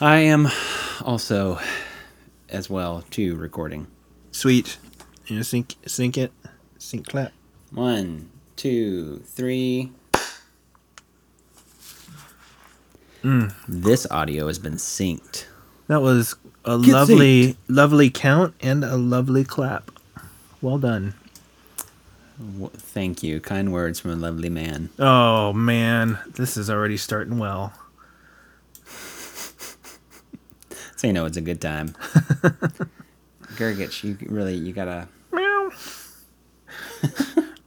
I am also, as well, too, recording. Sweet. You know, sync it. Sync clap. 1, 2, 3. This audio has been synced. That was a lovely count and a lovely clap. Well done. Thank you. Kind words from a lovely man. Oh, man. This is already starting well. So, you know, it's a good time. Gergich, you gotta... Meow.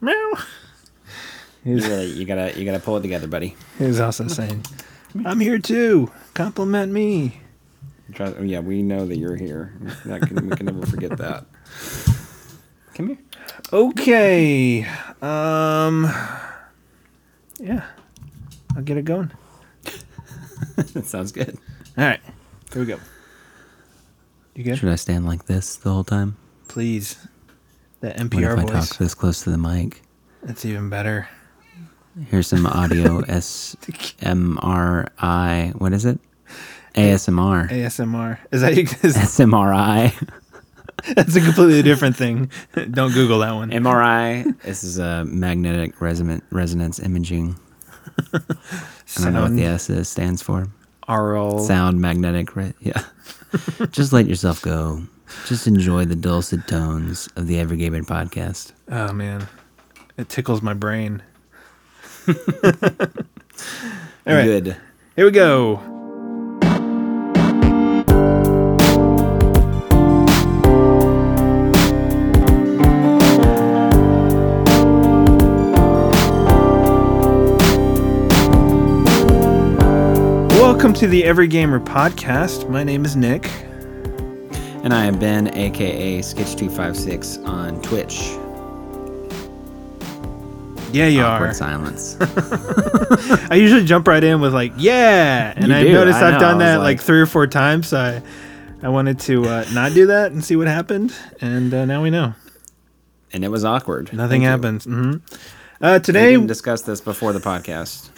Meow. You gotta pull it together, buddy. He was also saying, I'm here too. Compliment me. Yeah, we know that you're here. We can never forget that. Come here. Okay. Yeah. I'll get it going. That sounds good. All right. Here we go. You good? Should I stand like this the whole time? Please. That NPR voice. What if I talk this close to the mic? That's even better. Here's some audio. SMRI. What is it? ASMR. ASMR. Is that you? SMRI. That's a completely different thing. Don't Google that one. MRI. This is a magnetic resonance imaging. I don't know what the S is, stands for. Aural. Sound magnetic. Yeah. Just let yourself go. Just enjoy the dulcet tones of the Every Gamer podcast. Oh, man. It tickles my brain. All right. Good. Here we go. Welcome to the Every Gamer podcast. My name is Nick. And I am Ben, aka Skitch256 on Twitch. Yeah, you awkward are. Silence. I usually jump right in with like, yeah. And I noticed I've done that like 3 or 4 times. So I wanted to not do that and see what happened. And now we know. And it was awkward. Nothing happens. Mm-hmm. Today we didn't discuss this before the podcast.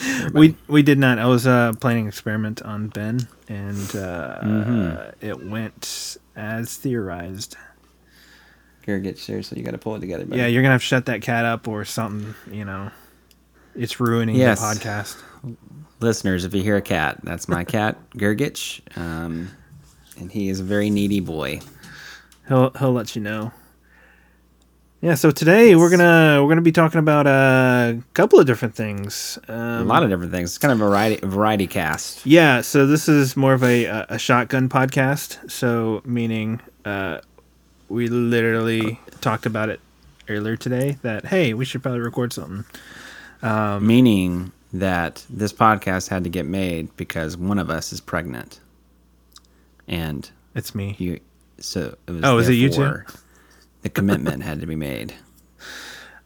We did not. I was planning an experiment on Ben, and it went as theorized. Gergich, seriously, you got to pull it together, buddy. Yeah, you're gonna have to shut that cat up or something. You know, it's ruining the podcast. Listeners, if you hear a cat, that's my cat, Gergich, and he is a very needy boy. He'll let you know. Yeah, so today we're gonna be talking about a couple of different things, a lot of different things. It's kind of a variety cast. Yeah, so this is more of a shotgun podcast. So meaning, we literally talked about it earlier today that hey, we should probably record something. Meaning that this podcast had to get made because one of us is pregnant, and it's me. You, so it was. Oh, is it you too? The commitment had to be made.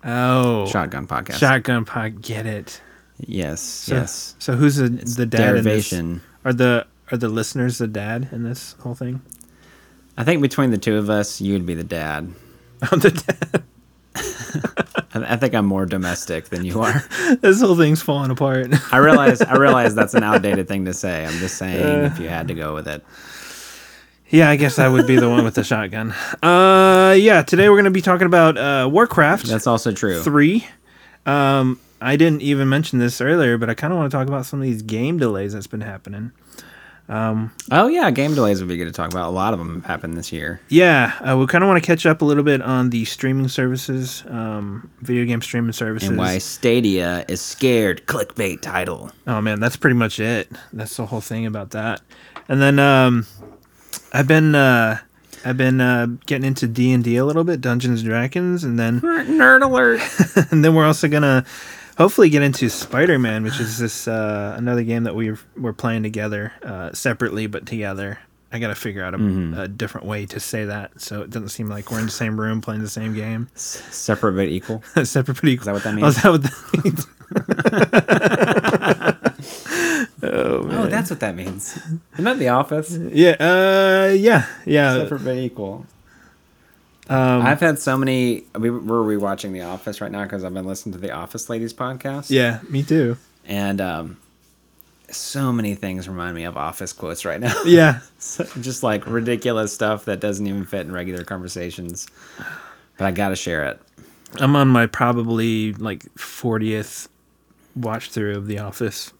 Oh. Shotgun podcast. Shotgun podcast. Get it. Yes. So, yes. So who's the dad in this? Are the listeners the dad in this whole thing? I think between the two of us, you'd be the dad. I'm the dad. I think I'm more domestic than you are. This whole thing's falling apart. I realize that's an outdated thing to say. I'm just saying if you had to go with it. Yeah, I guess I would be the one with the shotgun. Yeah, today we're going to be talking about Warcraft. That's also true. 3. I didn't even mention this earlier, but I kind of want to talk about some of these game delays that's been happening. Oh, yeah, game delays would be good to talk about. A lot of them have happened this year. Yeah, we kind of want to catch up a little bit on the streaming services, video game streaming services. And why Stadia is scared clickbait title. Oh, man, that's pretty much it. That's the whole thing about that. And then... I've been getting into D&D a little bit, Dungeons and Dragons, and then nerd alert. And then we're also gonna hopefully get into Spider-Man, which is this another game that we're playing together separately but together. I gotta figure out a different way to say that so it doesn't seem like we're in the same room playing the same game. Separate but equal. Separate but equal. Is that what that means? Oh, is that what that means? Oh, man. Oh, that's what that means. Isn't that The Office? Yeah, yeah. Separate but equal. I've had so many. We're rewatching The Office right now because I've been listening to the Office Ladies podcast. Yeah, me too. And so many things remind me of Office quotes right now. Yeah. Just like ridiculous stuff that doesn't even fit in regular conversations. But I got to share it. I'm on my probably like 40th watch through of The Office.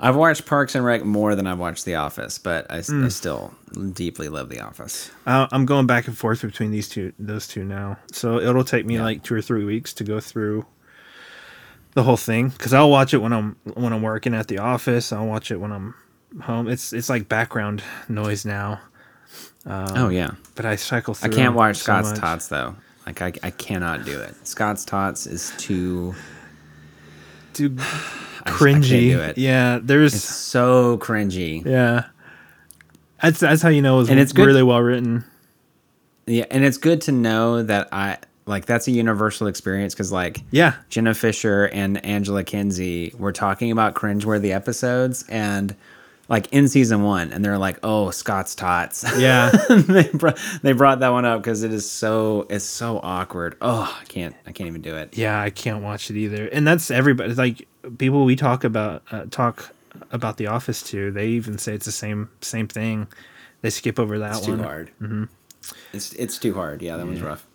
I've watched Parks and Rec more than I've watched The Office, but I still deeply love The Office. I'm going back and forth between those two now. So it'll take me like 2 or 3 weeks to go through the whole thing, because I'll watch it when I'm working at the office. I'll watch it when I'm home. It's like background noise now. But I cycle through. I can't watch Scott's Tots though. Like I cannot do it. Scott's Tots is too cringy. I can't do it. Yeah, it's so cringy. Yeah, that's how you know it's really well written. Yeah, and it's good to know that that's a universal experience, because Jenna Fisher and Angela Kinsey were talking about cringeworthy episodes and like in season one, and they're like, oh, Scott's Tots. Yeah. they brought that one up because it's so awkward. Oh, I can't even do it. Yeah, I can't watch it either. And that's everybody, like people we talk about The Office too. They even say it's the same thing. They skip over that one. It's too hard. Mm-hmm. It's too hard. Yeah, that one's rough.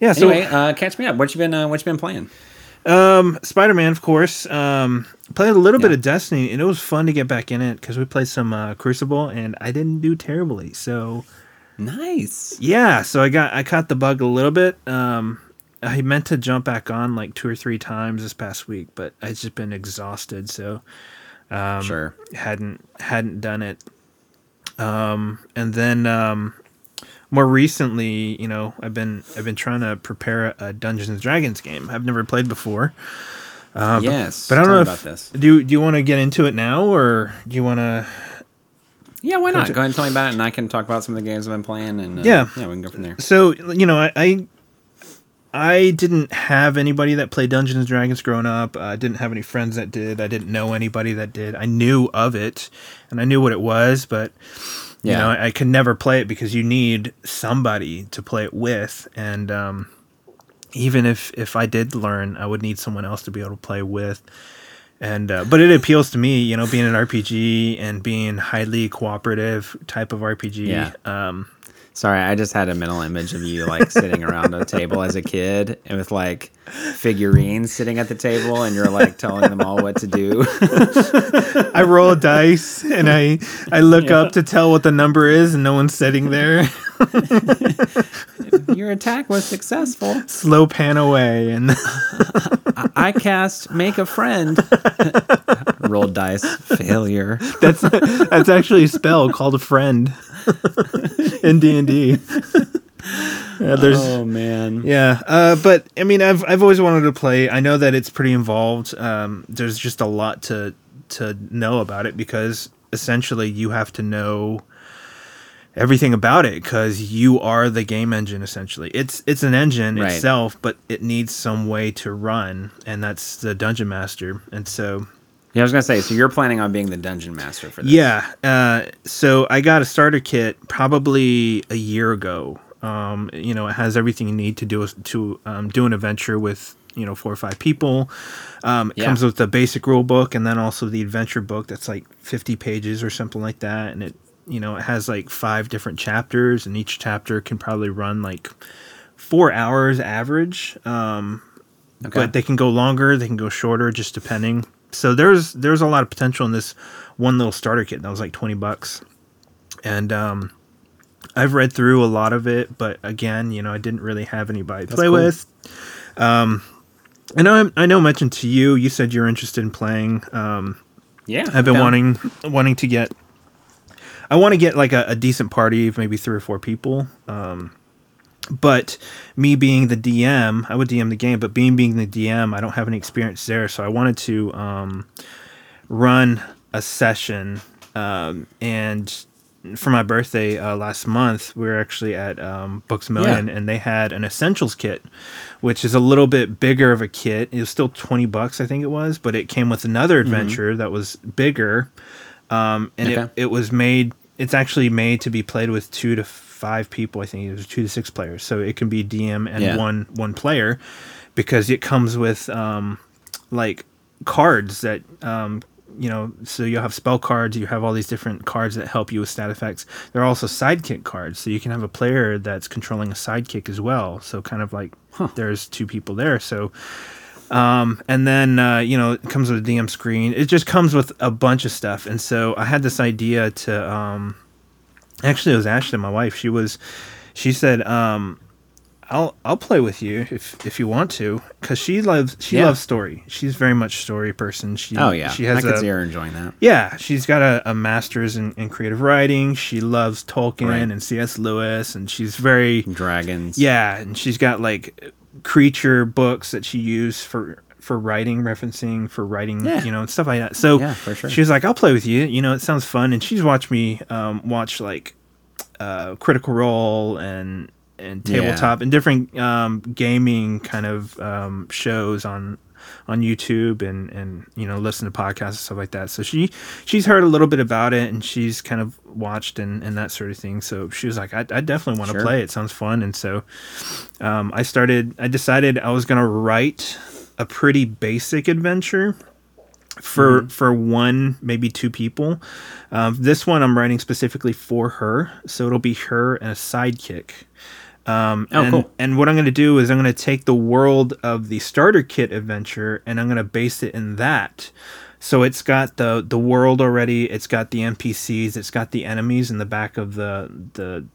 Yeah. So anyway, catch me up. What you been playing? Spider-Man, of course. Played a little bit of Destiny, and it was fun to get back in it because we played some Crucible, and I didn't do terribly. So nice. Yeah. So I caught the bug a little bit. I meant to jump back on like 2 or 3 times this past week, but I've just been exhausted, so hadn't done it. And then more recently, I've been trying to prepare a Dungeons & Dragons game I've never played before. Yes, but I don't know about this. Do you want to get into it now, or do you want to? Yeah, why not? Go ahead and tell me about it, and I can talk about some of the games I've been playing, and we can go from there. So I didn't have anybody that played Dungeons & Dragons growing up. I didn't have any friends that did. I didn't know anybody that did. I knew of it, and I knew what it was, but. Yeah. I could never play it because you need somebody to play it with. And even if I did learn, I would need someone else to be able to play with. And but it appeals to me, being an RPG and being highly cooperative type of RPG. Yeah. Sorry, I just had a mental image of you like sitting around a table as a kid and with like figurines sitting at the table, and you're like telling them all what to do. I roll a dice and I look up to tell what the number is, and no one's sitting there. Your attack was successful. Slow pan away, and I cast make a friend. Roll dice, failure. That's actually a spell called a friend. In D&D. Oh man. Yeah. But I mean, I've always wanted to play. I know that it's pretty involved. There's just a lot to know about it, because essentially you have to know everything about it, because you are the game engine. Essentially, it's an engine itself, but it needs some way to run, and that's the dungeon master. And so. Yeah, I was going to say, so you're planning on being the dungeon master for this. Yeah, so I got a starter kit probably a year ago. It has everything you need to do an adventure with, 4 or 5 people. It comes with the basic rule book, and then also the adventure book that's like 50 pages or something like that. And it has like 5 different chapters, and each chapter can probably run like 4 hours average. But they can go longer, they can go shorter, just depending. So there's a lot of potential in this one little starter kit that was like $20, and I've read through a lot of it, but again, I didn't really have anybody to play with. I know I mentioned to you, you said you're interested in playing. I've been wanting to get. I want to get like a decent party of maybe 3 or 4 people. But me being the DM, I would DM the game, but being the DM, I don't have any experience there. So I wanted to run a session. And for my birthday last month, we were actually at Books A Million, and they had an Essentials kit, which is a little bit bigger of a kit. It was still $20, I think it was, but it came with another adventure that was bigger. It was made... It's actually made to be played with 2 to 5 people. I think it was 2 to 6 players. So it can be DM and one player, because it comes with like cards that you know, so you'll have spell cards, you have all these different cards that help you with stat effects. There are also sidekick cards, so you can have a player that's controlling a sidekick as well. So kind of like there's two people there. So and then you know, it comes with a DM screen. It just comes with a bunch of stuff. And so I had this idea to actually it was Ashley, my wife. She said, I'll play with you if you want to, because she loves story. She's very much story person. She has I could see her enjoying that. Yeah, she's got a master's in creative writing. She loves Tolkien and C.S. Lewis, and she's very dragons. Yeah, and she's got like creature books that she used for writing, you know, and stuff like that. So she was like, I'll play with you. You know, it sounds fun. And she's watched me watch like Critical Role and tabletop and different gaming kind of shows on YouTube and you know, listen to podcasts and stuff like that. So she's heard a little bit about it, and she's kind of watched and that sort of thing. So she was like, I definitely want to play. It sounds fun. And so I decided I was going to write a pretty basic adventure for one, maybe two people. This one I'm writing specifically for her, so it'll be her and a sidekick. Cool. And what I'm going to do is I'm going to take the world of the starter kit adventure, and I'm going to base it in that. So it's got the world already, it's got the NPCs, it's got the enemies in the back of the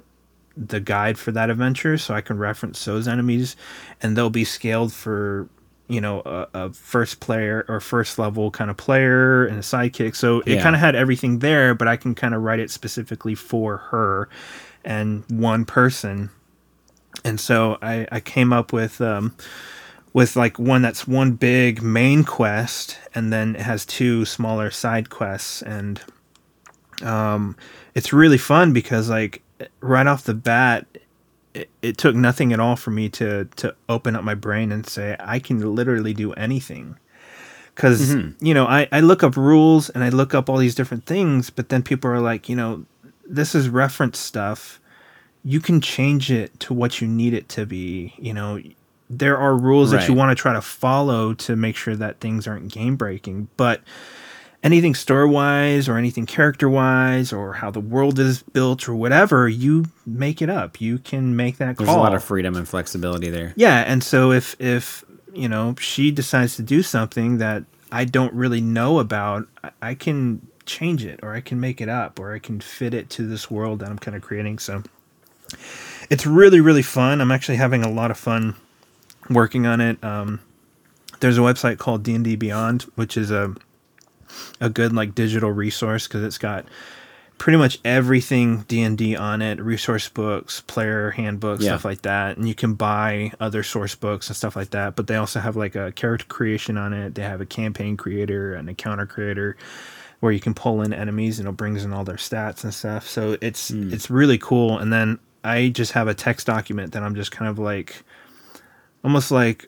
guide for that adventure, so I can reference those enemies, and they'll be scaled for, you know, a first player or first level kind of player and a sidekick. So it kind of had everything there, but I can kind of write it specifically for her and one person. And so I came up with like one that's one big main quest, and then it has two smaller side quests. And it's really fun because like right off the bat, it took nothing at all for me to open up my brain and say, I can literally do anything. Because, you know, I look up rules and I look up all these different things, but then people are like, you know, this is reference stuff. You can change it to what you need it to be. You know, there are rules that you want to try to follow to make sure that things aren't game breaking, but anything story-wise or anything character-wise or how the world is built or whatever, you make it up. You can make that call. There's a lot of freedom and flexibility there. Yeah, and so if you know, she decides to do something that I don't really know about, I can change it, or I can make it up, or I can fit it to this world that I'm kind of creating. So it's really, really fun. I'm actually having a lot of fun working on it. There's a website called D&D Beyond, which is a good like digital resource, because it's got pretty much everything D&D on it, resource books, player handbooks, stuff like that. And you can buy other source books and stuff like that, but they also have like a character creation on it. They have a campaign creator and a counter creator where you can pull in enemies and it brings in all their stats and stuff. So it's really cool. And then I just have a text document that I'm just kind of like almost like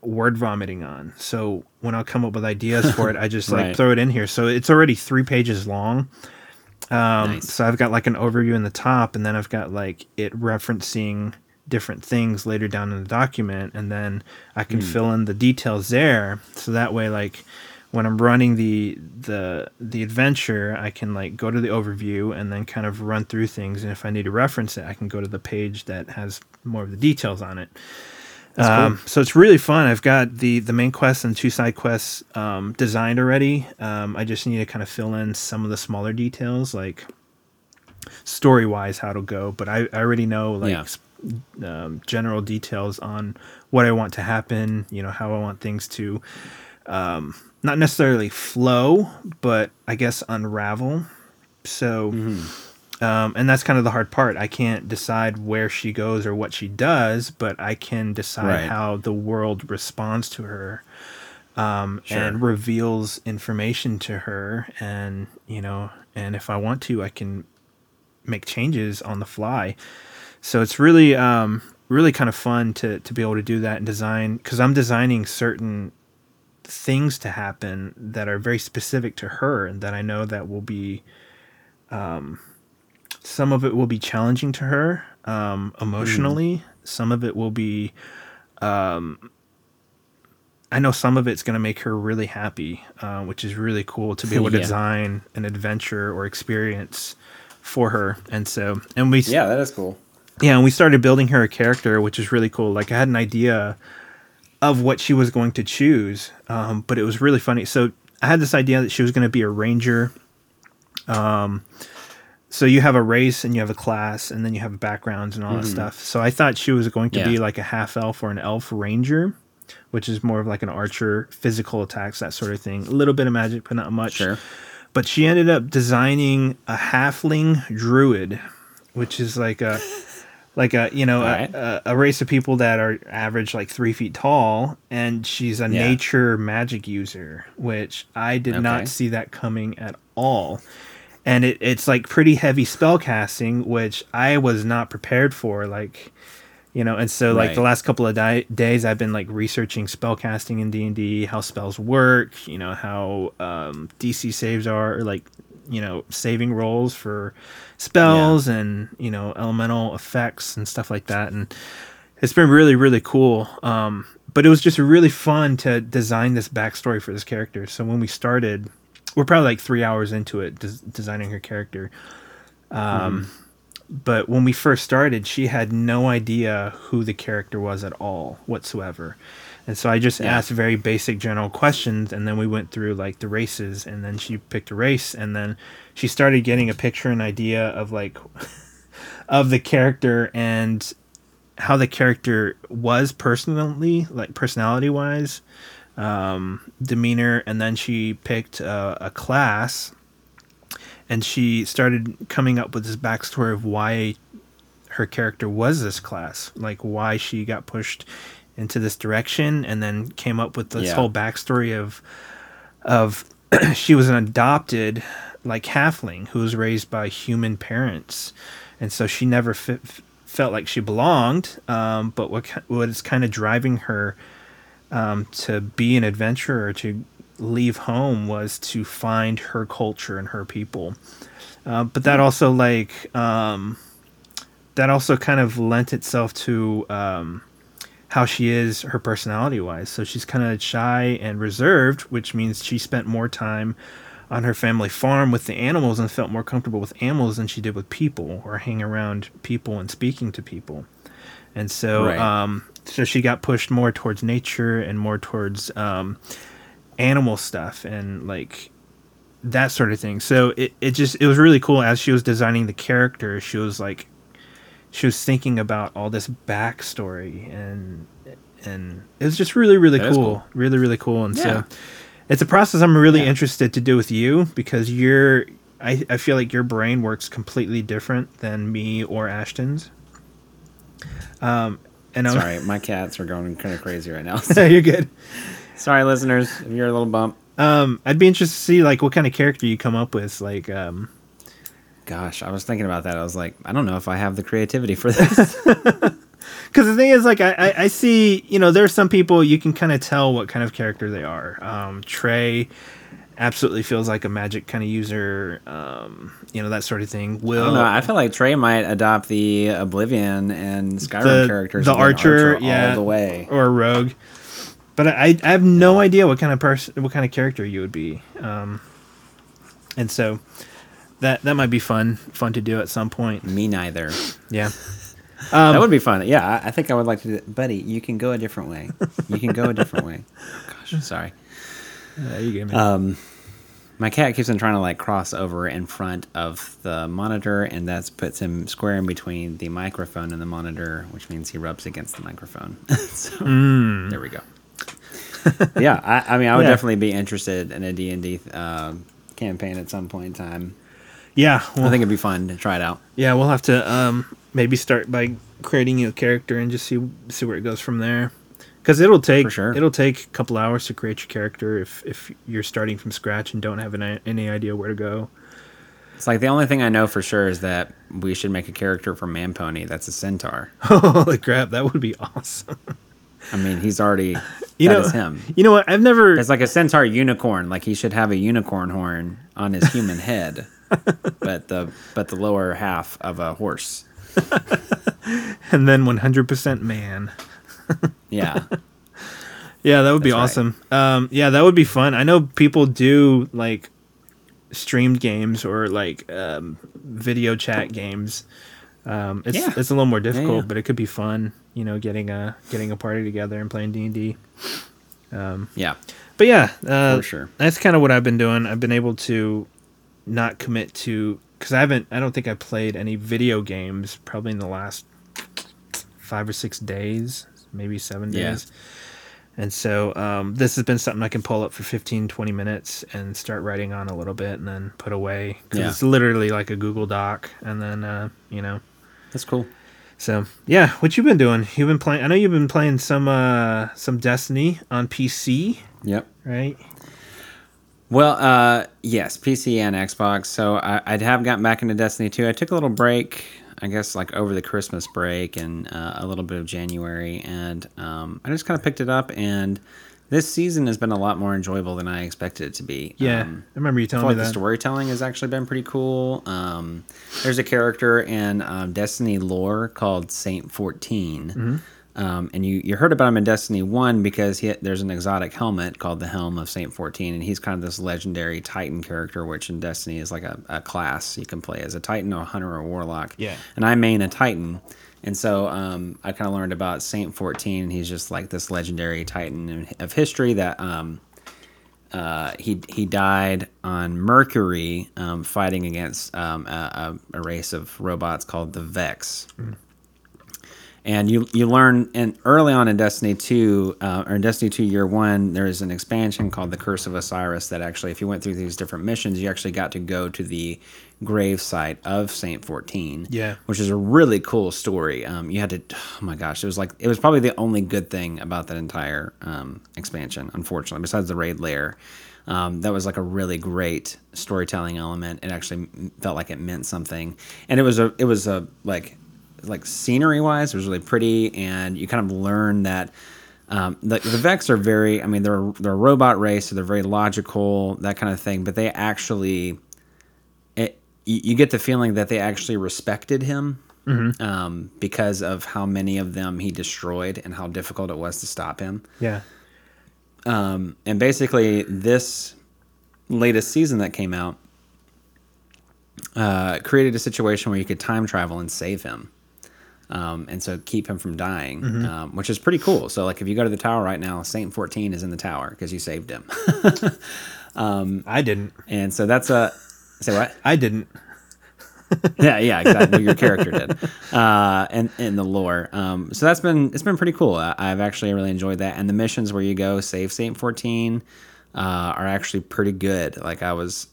word vomiting on. So when I'll come up with ideas for it, I just like throw it in here. So it's already 3 pages long. So I've got like an overview in the top, and then I've got like it referencing different things later down in the document. And then I can fill in the details there. So that way, like when I'm running the adventure, I can like go to the overview and then kind of run through things. And if I need to reference it, I can go to the page that has more of the details on it. Cool. So it's really fun. I've got the main quest and 2 side quests designed already. I just need to kind of fill in some of the smaller details, like story-wise how it'll go. But I already know general details on what I want to happen, you know, how I want things to not necessarily flow, but I guess unravel. So... and that's kind of the hard part. I can't decide where she goes or what she does, but I can decide how the world responds to her and reveals information to her. And, you know, and if I want to, I can make changes on the fly. So it's really, really kind of fun to be able to do that and design, because I'm designing certain things to happen that are very specific to her and that I know that will be... some of it will be challenging to her emotionally. Some of it will be I know some of it's going to make her really happy, which is really cool to be able to design an adventure or experience for her. And so, and we, that is cool. Yeah. And we started building her a character, which is really cool. Like I had an idea of what she was going to choose. But it was really funny. So I had this idea that she was going to be a ranger. So you have a race and you have a class and then you have backgrounds and all that stuff. So I thought she was going to be like a half elf or an elf ranger, which is more of like an archer, physical attacks, that sort of thing. A little bit of magic, but not much. Sure. But she ended up designing a halfling druid, which is like a a race of people that are average like 3 feet tall, and she's a nature magic user, which I did not see that coming at all. And it's like pretty heavy spell casting, which I was not prepared for. Like, you know, and so like the last couple of days I've been like researching spell casting in D&D, how spells work, you know, how DC saves are, or like, you know, saving rolls for spells and, you know, elemental effects and stuff like that. And it's been really, really cool. But it was just really fun to design this backstory for this character. So when we started, we're probably like 3 hours into it, designing her character. But when we first started, she had no idea who the character was at all whatsoever. And so I just asked very basic general questions, and then we went through like the races, and then she picked a race, and then she started getting a picture and idea of like of the character and how the character was personally, like personality wise, demeanor. And then she picked a class, and she started coming up with this backstory of why her character was this class, like why she got pushed into this direction, and then came up with this whole backstory of she was an adopted like halfling who was raised by human parents, and so she never felt like she belonged, but what is kind of driving her to be an adventurer, to leave home, was to find her culture and her people. But that also like that also kind of lent itself to how she is, her personality wise. So she's kind of shy and reserved, which means she spent more time on her family farm with the animals and felt more comfortable with animals than she did with people, or hanging around people and speaking to people. And so, so she got pushed more towards nature and more towards animal stuff and like that sort of thing. So it was really cool. As she was designing the character, she was thinking about all this backstory, and it was just really, really cool. Really, really cool. And so it's a process I'm really interested to do with you, because I feel like your brain works completely different than me or Ashton's. And sorry, my cats are going kind of crazy right now. So. You're good. Sorry, listeners, if you're a little bump. I'd be interested to see like what kind of character you come up with, like, gosh, I was thinking about that. I was like, I don't know if I have the creativity for this. Because the thing is, like, I see, you know, there are some people you can kind of tell what kind of character they are. Trey absolutely feels like a magic kind of user, you know, that sort of thing. Will, I don't know, I feel like Trey might adopt the Oblivion and Skyrim characters. The Archer, all the way. Or Rogue. But I have no idea what kind of character you would be. And so... That might be fun to do at some point. Me neither. Yeah. That would be fun. Yeah, I think I would like to do that. Buddy, you can go a different way. Oh, gosh, sorry. You gave me my cat keeps on trying to, like, cross over in front of the monitor, and that puts him square in between the microphone and the monitor, which means he rubs against the microphone. There we go. Yeah, I would definitely be interested in a D&D campaign at some point in time. Yeah, well, I think it'd be fun to try it out. Yeah, we'll have to maybe start by creating a character and just see where it goes from there. Because it'll take a couple hours to create your character if you're starting from scratch and don't have any idea where to go. It's like the only thing I know for sure is that we should make a character for Manpony that's a centaur. Holy crap, that would be awesome. I mean, he's already... is him. You know what, I've never... It's like a centaur unicorn. Like, he should have a unicorn horn on his human head. But the lower half of a horse, and then 100% man. Yeah, Yeah, that would be awesome. Right. Yeah, that would be fun. I know people do like streamed games or like video chat games. It's a little more difficult, but it could be fun. You know, getting a party together and playing D&D. For sure. That's kind of what I've been doing. I've been able to not commit to because I don't think I played any video games probably in the last 5 or 6 days, maybe 7 days. And so this has been something I can pull up for 15, 20 minutes and start writing on a little bit and then put away. Because it's literally like a Google Doc. And then, That's cool. So, yeah, what you been doing? You've been playing. I know you've been playing some Destiny on PC. Yep. Right? Well, yes, PC and Xbox. So I have gotten back into Destiny 2. I took a little break. I guess like over the Christmas break and a little bit of January, and I just kind of picked it up, and this season has been a lot more enjoyable than I expected it to be. Yeah, I remember you telling me that. The storytelling has actually been pretty cool. There's a character in Destiny lore called Saint 14, and you heard about him in Destiny 1 because there's an exotic helmet called the Helm of Saint 14, and he's kind of this legendary Titan character, which in Destiny is like a class you can play as a Titan or a Hunter or a Warlock. Yeah. And I main a Titan, and so I kind of learned about Saint 14, and he's just like this legendary Titan of history that he died on Mercury fighting against a race of robots called the Vex. Mm-hmm. And you learn early on in Destiny 2, or in Destiny 2 Year 1, there is an expansion called The Curse of Osiris that actually, if you went through these different missions, you actually got to go to the gravesite of Saint 14, which is a really cool story. You had to, oh my gosh, it was probably the only good thing about that entire expansion, unfortunately, besides the raid lair. That was like a really great storytelling element. It actually felt like it meant something. And it was scenery wise, it was really pretty, and you kind of learn that the Vex are very, they're a robot race, so they're very logical, that kind of thing, but they actually, you get the feeling that they actually respected him because of how many of them he destroyed and how difficult it was to stop him. And basically this latest season that came out created a situation where you could time travel and save him. And so keep him from dying, which is pretty cool. So like if you go to the tower right now, Saint 14 is in the tower because you saved him. I didn't. And so that's say what? I didn't. yeah, exactly. Your character did, and in the lore. So it's been pretty cool. I've actually really enjoyed that. And the missions where you go save Saint 14 are actually pretty good. Like I was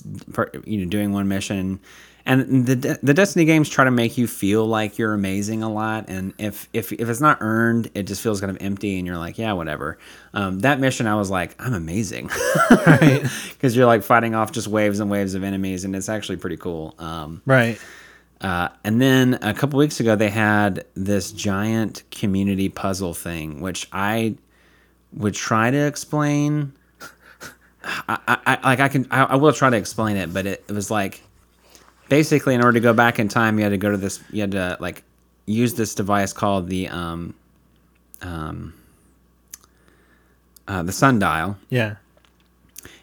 doing one mission. And the Destiny games try to make you feel like you're amazing a lot, and if it's not earned, it just feels kind of empty, and you're like, yeah, whatever. That mission, I was like, I'm amazing, right? Because you're like fighting off just waves and waves of enemies, and it's actually pretty cool, right? And then a couple weeks ago, they had this giant community puzzle thing, which I would try to explain. I will try to explain it, but it was like. Basically, in order to go back in time, you had to like use this device called the sundial. Yeah.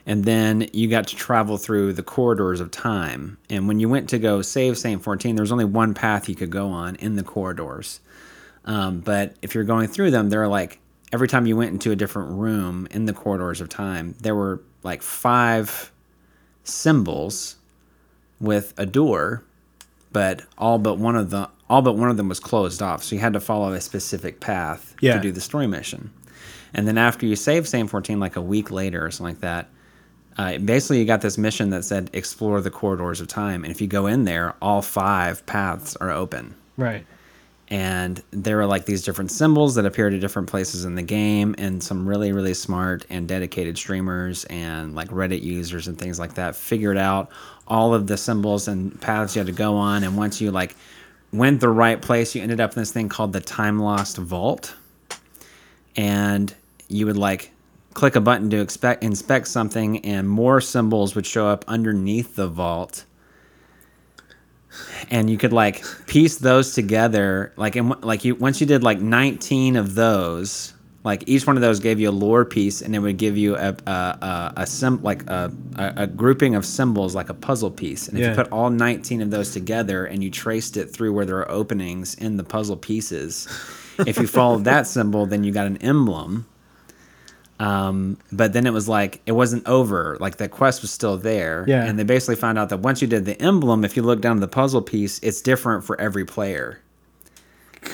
And then you got to travel through the corridors of time. And when you went to go save Saint 14, there was only one path you could go on in the corridors. But if you're going through them, there are like every time you went into a different room in the corridors of time, there were like 5 symbols. With a door, but all but one of them was closed off, so you had to follow a specific path to do the story mission. And then after you save Saint 14, like a week later or something like that, basically you got this mission that said explore the corridors of time, and if you go in there, all 5 paths are open. Right. And there are like these different symbols that appeared at different places in the game, and some really, really smart and dedicated streamers and like Reddit users and things like that figured out all of the symbols and paths you had to go on. And once you like went the right place, you ended up in this thing called the Time Lost Vault. And you would like click a button to inspect something, and more symbols would show up underneath the vault. And you could like piece those together, like once you did like 19 of those, Like each one of those gave you a lore piece, and it would give you a grouping of symbols, like a puzzle piece. And if you put all 19 of those together and you traced it through where there are openings in the puzzle pieces, if you followed that symbol, then you got an emblem. But then it was like, it wasn't over. Like the quest was still there. Yeah. And they basically found out that once you did the emblem, if you look down at the puzzle piece, it's different for every player.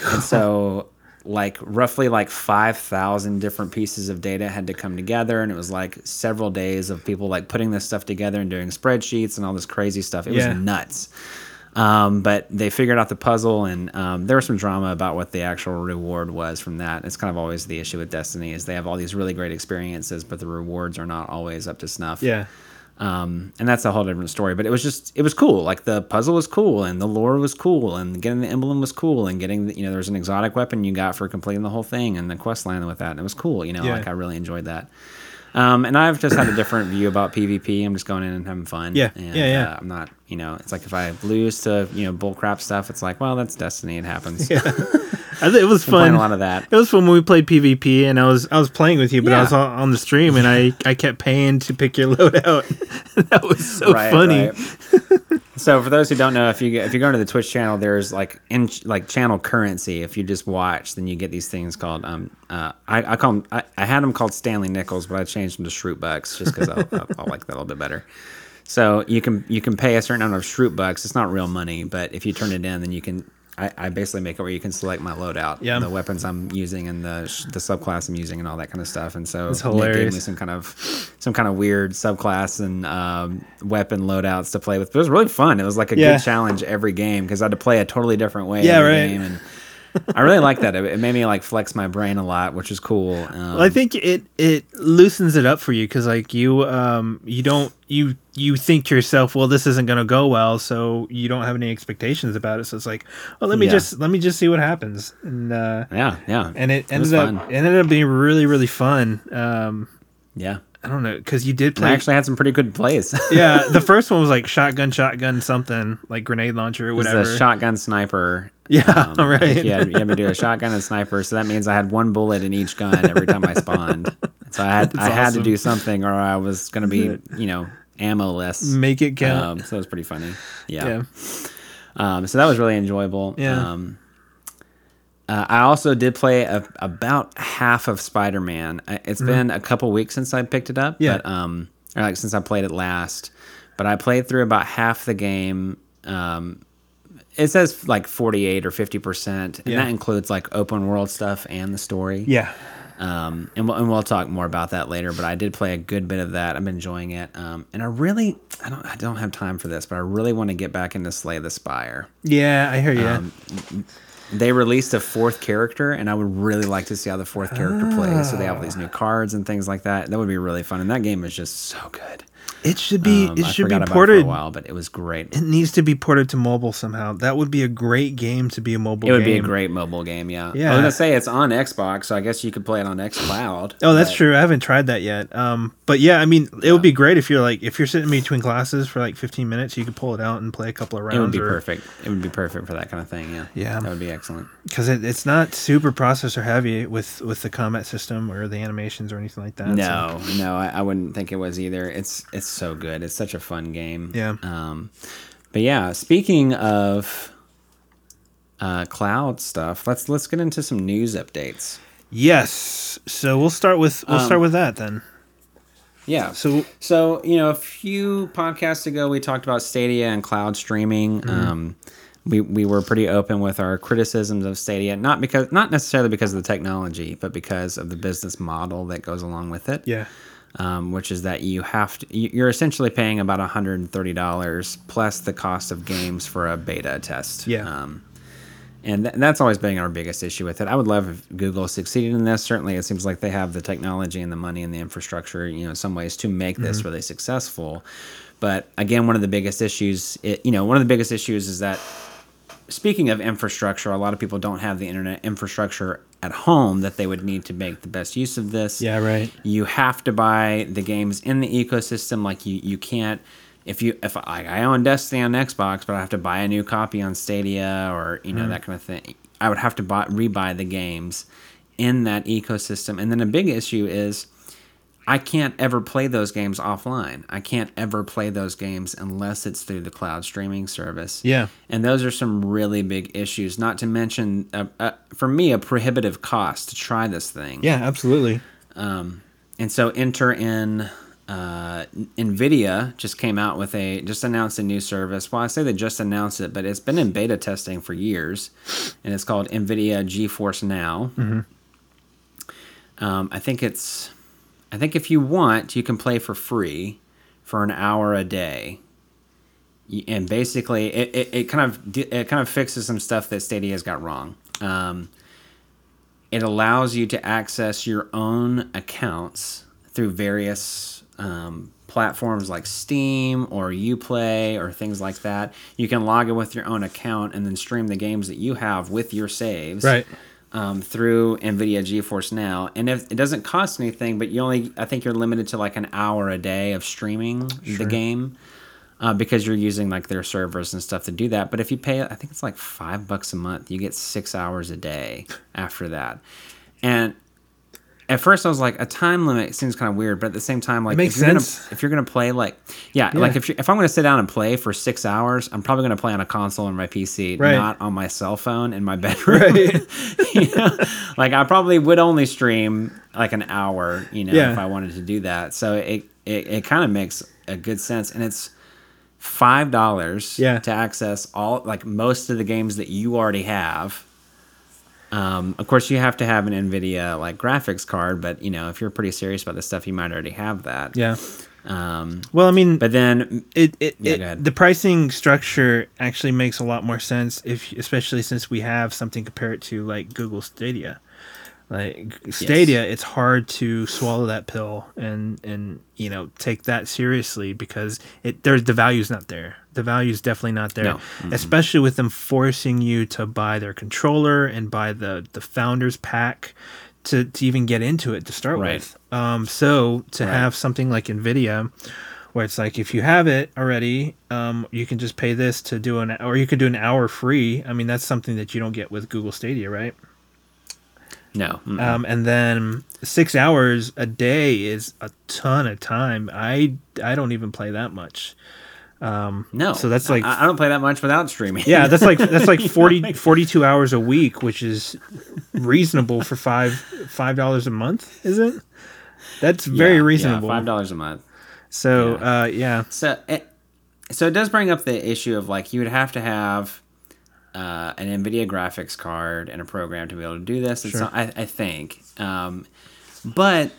And so like roughly like 5,000 different pieces of data had to come together. And it was like several days of people like putting this stuff together and doing spreadsheets and all this crazy stuff. It was nuts. But they figured out the puzzle, and there was some drama about what the actual reward was from that. It's kind of always the issue with Destiny is they have all these really great experiences, but the rewards are not always up to snuff. Yeah. And that's a whole different story, but it was cool. Like the puzzle was cool, and the lore was cool, and getting the emblem was cool, and getting the, there was an exotic weapon you got for completing the whole thing and the quest line with that. And it was cool, like I really enjoyed that. And I've just had a different view about PvP. I'm just going in and having fun. Yeah, and, I'm not, it's like if I lose to, bullcrap stuff, it's like, well, that's Destiny. It happens. Yeah. It was fun. Playing a lot of that. It was fun when we played PvP, and I was playing with you, but I was on the stream, and I kept paying to pick your loadout. That was so funny. Right. So for those who don't know, if you go into the Twitch channel, there's like channel currency. If you just watch, then you get these things called I call them, I had them called Stanley Nickels, but I changed them to Schrute Bucks just because I like that a little bit better. So you can pay a certain amount of Schrute Bucks. It's not real money, but if you turn it in, then you can. I basically make it where you can select my loadout, the weapons I'm using, and the subclass I'm using, and all that kind of stuff. And so Nick gave me some kind of weird subclass and weapon loadouts to play with. But it was really fun. It was like a good challenge every game because I had to play a totally different way every game. And I really liked that. It made me like flex my brain a lot, which is cool. Well, I think it loosens it up for you because like you think to yourself, well, this isn't going to go well, so you don't have any expectations about it. So it's like, oh, let me just see what happens. And and it ended up being really, really fun. I don't know, because you did play. I actually had some pretty good plays. Yeah, the first one was like shotgun something, like grenade launcher or whatever. It was a shotgun sniper. Yeah, right. You had me do a shotgun and sniper, so that means I had one bullet in each gun every time I spawned. So I had to do something, or I was going to be, ammo-less. Make it count. So it was pretty funny. Yeah. So that was really enjoyable. Yeah. I also did play about half of Spider-Man. It's been a couple weeks since I picked it up, but since I played it last. But I played through about half the game. It says like 48 or 50%, and that includes like open world stuff and the story. Yeah. And we'll talk more about that later, but I did play a good bit of that. I'm enjoying it. And I don't have time for this, but I really want to get back into Slay the Spire. Yeah, I hear you. They released a fourth character, and I would really like to see how the fourth character plays. So they have these new cards and things like that. That would be really fun. And that game is just so good. It should be. It should be ported for a while, but it was great. It needs to be ported to mobile somehow. That would be a great game to be a mobile. It would be a great mobile game. Yeah. I was gonna say it's on Xbox, so I guess you could play it on xCloud. Oh, that's true. I haven't tried that yet. But yeah, I mean, it would be great if you're like if you're sitting between classes for like 15 minutes, you could pull it out and play a couple of rounds. It would be perfect. It would be perfect for that kind of thing. Yeah. That would be excellent. Because it's not super processor heavy with the combat system or the animations or anything like that. No, I wouldn't think it was either. It's so good. It's such a fun game. Yeah. But yeah, speaking of cloud stuff, let's get into some news updates. Yes. So we'll start with that then. Yeah. So a few podcasts ago we talked about Stadia and cloud streaming. Mm-hmm. We were pretty open with our criticisms of Stadia, not necessarily because of the technology, but because of the business model that goes along with it. Yeah. Which is that you're essentially paying about $130 plus the cost of games for a beta test. Yeah. And that's always been our biggest issue with it. I would love if Google succeeded in this. Certainly, it seems like they have the technology and the money and the infrastructure, in some ways to make this really successful. But again, one of the biggest issues is that, speaking of infrastructure, a lot of people don't have the internet infrastructure at home that they would need to make the best use of this. Yeah, right. You have to buy the games in the ecosystem. Like you can't. If I own Destiny on Xbox, but I have to buy a new copy on Stadia or that kind of thing, I would have to rebuy the games in that ecosystem. And then a big issue is I can't ever play those games offline. I can't ever play those games unless it's through the cloud streaming service. Yeah. And those are some really big issues, not to mention, for me, a prohibitive cost to try this thing. Yeah, absolutely. And so enter in... NVIDIA just came out with just announced a new service. Well, I say they just announced it, but it's been in beta testing for years, and it's called NVIDIA GeForce Now. Mm-hmm. I think if you want, you can play for free for an hour a day, and basically it kind of fixes some stuff that Stadia's got wrong. It allows you to access your own accounts through various platforms like Steam or Uplay or things like that. You can log in with your own account and then stream the games that you have with your saves, right? Through NVIDIA GeForce Now. And if it doesn't cost anything, but I think you're limited to like an hour a day of streaming the game because you're using like their servers and stuff to do that. But if you pay, I think it's like $5 a month, you get 6 hours a day after that. And at first I was like, a time limit seems kind of weird, but at the same time, like, if you're going to play, like, like if I'm going to sit down and play for 6 hours, I'm probably going to play on a console on my PC, not on my cell phone in my bedroom. Right. You know? Like, I probably would only stream like an hour, if I wanted to do that. So it kind of makes a good sense. And it's $5 to access all, like, most of the games that you already have. Of course, you have to have an NVIDIA like graphics card, but if you're pretty serious about this stuff, you might already have that. Yeah. Well, I mean, but then the pricing structure actually makes a lot more sense, especially since we have something compared to like Google Stadia. Like Stadia, it's hard to swallow that pill and take that seriously because the value's not there. The value's definitely not there, no. Mm-hmm. Especially with them forcing you to buy their controller and buy the Founders Pack to even get into it to start with. So to have something like NVIDIA, where it's like if you have it already, you can just pay this to do you could do an hour free. I mean, that's something that you don't get with Google Stadia, right? No. Mm-mm. And then 6 hours a day is a ton of time. I don't even play that much. No. So that's like I don't play that much without streaming. Yeah, that's like 42 hours a week, which is reasonable for $5 a month, is it? That's very reasonable. Yeah, $5 a month. So So it does bring up the issue of like you would have to have an NVIDIA graphics card and a program to be able to do this. Sure. I think. But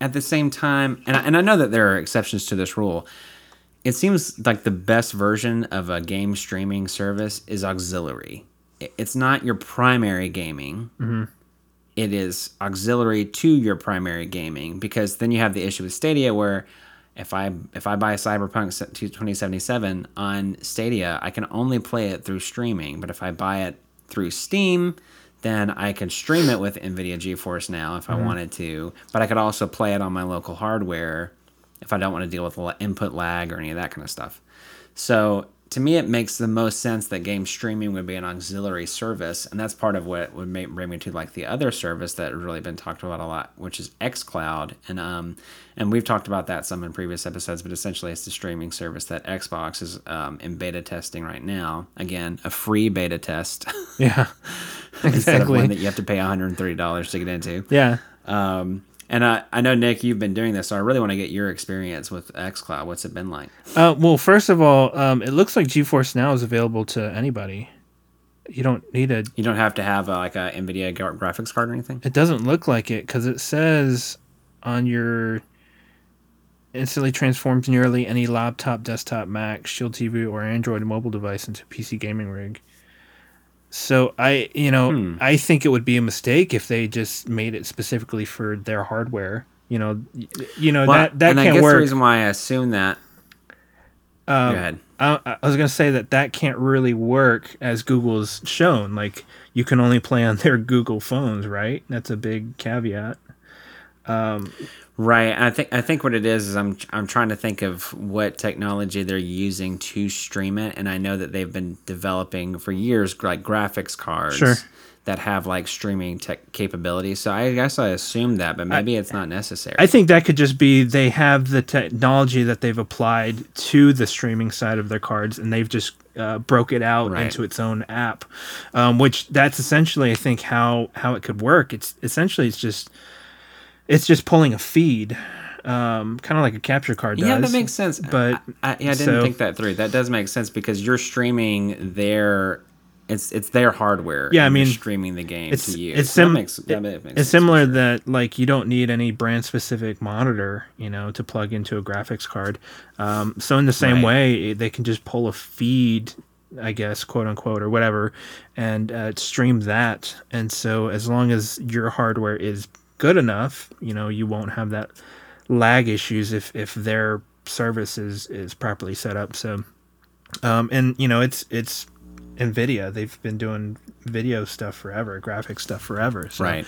at the same time, and I know that there are exceptions to this rule, it seems like the best version of a game streaming service is auxiliary. It's not your primary gaming. Mm-hmm. It is auxiliary to your primary gaming, because then you have the issue with Stadia where if I buy Cyberpunk 2077 on Stadia, I can only play it through streaming. But if I buy it through Steam, then I can stream it with NVIDIA GeForce Now if I wanted to. But I could also play it on my local hardware if I don't want to deal with input lag or any of that kind of stuff. So to me, it makes the most sense that game streaming would be an auxiliary service. And that's part of what would bring me to like the other service that has really been talked about a lot, which is xCloud. And we've talked about that some in previous episodes, but essentially it's the streaming service that Xbox is in beta testing right now. Again, a free beta test. Yeah, exactly. Instead of one that you have to pay $130 to get into. Yeah. And I know, Nick, you've been doing this, so I really want to get your experience with xCloud. What's it been like? Well, first of all, it looks like GeForce Now is available to anybody. You don't have to have a NVIDIA graphics card or anything? It doesn't look like it, because it says on your instantly transforms nearly any laptop, desktop, Mac, Shield TV, or Android mobile device into PC gaming rig. So I think it would be a mistake if they just made it specifically for their hardware. That can't work. And I guess the reason why I assume that. Go ahead. I was going to say that can't really work, as Google's shown. Like, you can only play on their Google phones, right? That's a big caveat. Right. I think what it is I'm trying to think of what technology they're using to stream it, and I know that they've been developing for years like graphics cards that have like streaming tech capabilities. So I guess I assumed that, but maybe it's not necessary. I think that could just be they have the technology that they've applied to the streaming side of their cards, and they've just broke it out into its own app, which that's essentially I think how it could work. It's just pulling a feed, kind of like a capture card does. Yeah, that makes sense. But I didn't think that through. That does make sense because you're streaming their. It's their hardware. Yeah, I mean, streaming the game to you. It's similar sure. that like you don't need any brand specific monitor, to plug into a graphics card. So in the same way, they can just pull a feed, I guess, quote unquote, or whatever, and stream that. And so as long as your hardware is good enough, you won't have that lag issues if their service is properly set up. So, and it's NVIDIA. They've been doing video stuff forever, graphic stuff forever. So right.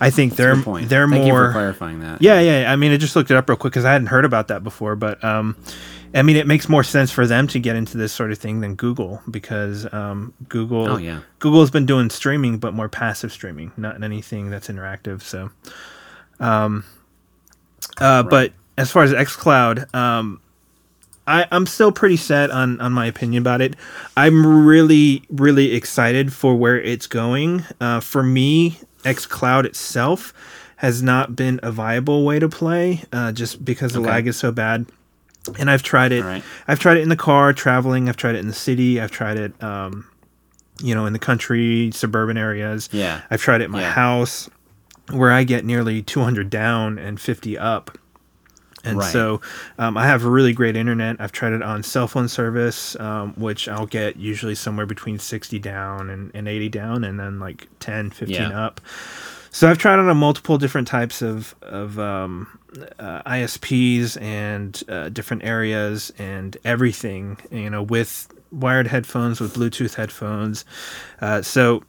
I think they're more. Thank you for clarifying that. Yeah. I mean, I just looked it up real quick because I hadn't heard about that before. But I mean, it makes more sense for them to get into this sort of thing than Google because Google has been doing streaming, but more passive streaming, not anything that's interactive. So, but as far as xCloud, I'm still pretty set on my opinion about it. I'm really, really excited for where it's going. For me, xCloud itself has not been a viable way to play just because the lag is so bad. And I've tried it. Right. I've tried it in the car, traveling. I've tried it in the city. I've tried it, in the country, suburban areas. Yeah. I've tried it at my house where I get nearly 200 down and 50 up. And so I have really great internet. I've tried it on cell phone service, which I'll get usually somewhere between 60 down and 80 down and then like 10, 15 up. So I've tried it on multiple different types of ISPs and different areas and everything, with wired headphones, with Bluetooth headphones. So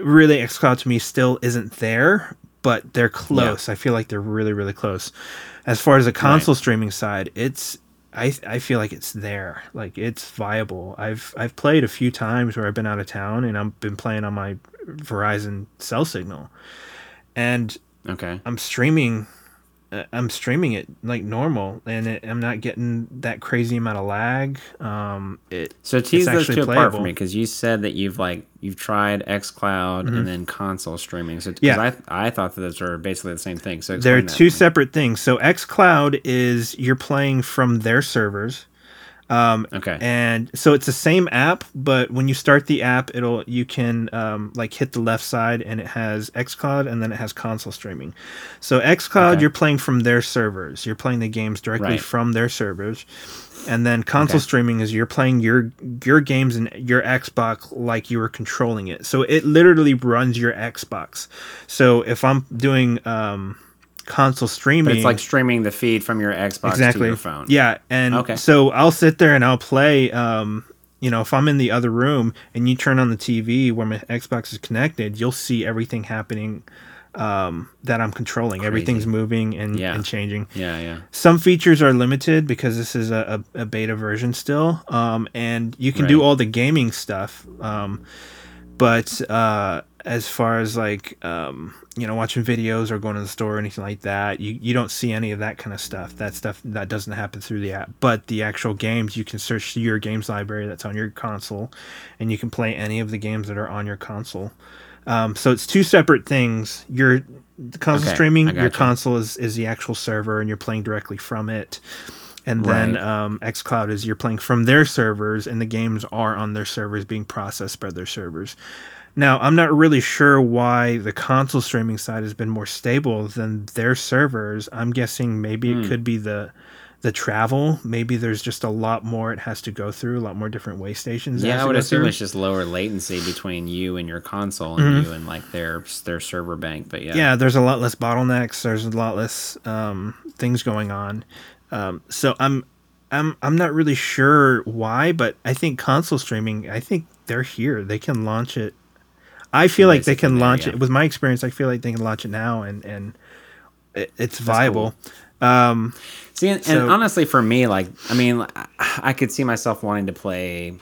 really xCloud to me still isn't there, but they're close. Yeah. I feel like they're really, really close. As far as the console streaming side, I feel like it's there. Like it's viable. I've played a few times where I've been out of town and I've been playing on my Verizon cell signal. And I'm streaming it like normal and I'm not getting that crazy amount of lag. So tease those two apart for me because you said that you've tried xCloud and then console streaming. So I thought that those are basically the same thing. So they're two separate things. So xCloud is you're playing from their servers. And so it's the same app, but when you start the app, you can hit the left side and it has xCloud and then it has console streaming. So xCloud, you're playing from their servers. You're playing the games directly from their servers. And then console streaming is you're playing your games and your Xbox like you were controlling it. So it literally runs your Xbox. So if I'm doing, console streaming, but it's like streaming the feed from your Xbox to your phone. So I'll sit there and I'll play if I'm in the other room and you turn on the TV where my Xbox is connected, you'll see everything happening that I'm controlling. Crazy. Everything's moving and changing. Some features are limited because this is a beta version still, and you can do all the gaming stuff, but as far as like watching videos or going to the store or anything like that, you don't see any of that kind of stuff. That stuff that doesn't happen through the app. But the actual games, you can search your games library that's on your console, and you can play any of the games that are on your console. So it's two separate things. Your console streaming, your console is the actual server, and you're playing directly from it. And then xCloud is you're playing from their servers, and the games are on their servers being processed by their servers. Now, I'm not really sure why the console streaming side has been more stable than their servers. I'm guessing maybe it could be the travel. Maybe there's just a lot more it has to go through, a lot more different way stations. Yeah, I would assume it's just lower latency between you and your console and you and like their server bank. But yeah, there's a lot less bottlenecks. There's a lot less things going on. So I'm not really sure why, but I think console streaming, I think they're here. They can launch it. I feel like they can launch it. With my experience, I feel like they can launch it now and it's viable. Cool. See, and honestly, for me, like, I mean, I could see myself wanting to play,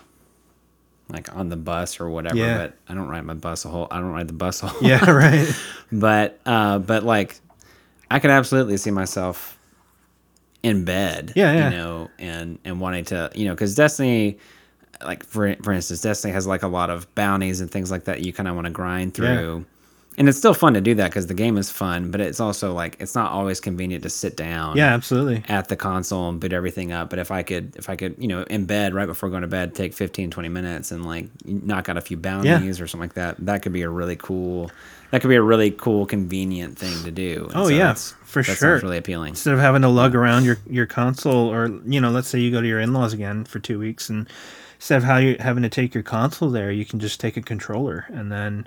like, on the bus or whatever. Yeah. But I don't ride my bus a whole. I don't ride the bus a whole. Yeah, right. But like, I could absolutely see myself in bed. Yeah, yeah. You know, and wanting to, you know, because Destiny, like for instance, Destiny has like a lot of bounties and things like that you kind of want to grind through. Yeah. And it's still fun to do that because the game is fun, but it's also like it's not always convenient to sit down. Yeah, absolutely. At the console and boot everything up. But if I could, you know, in bed right before going to bed, take 15, 20 minutes and like knock out a few bounties or something like that. That could be a really cool, convenient thing to do. And that sounds really appealing. Instead of having to lug around your console, or, you know, let's say you go to your in-laws again for 2 weeks, and instead of having to take your console there, you can just take a controller and then.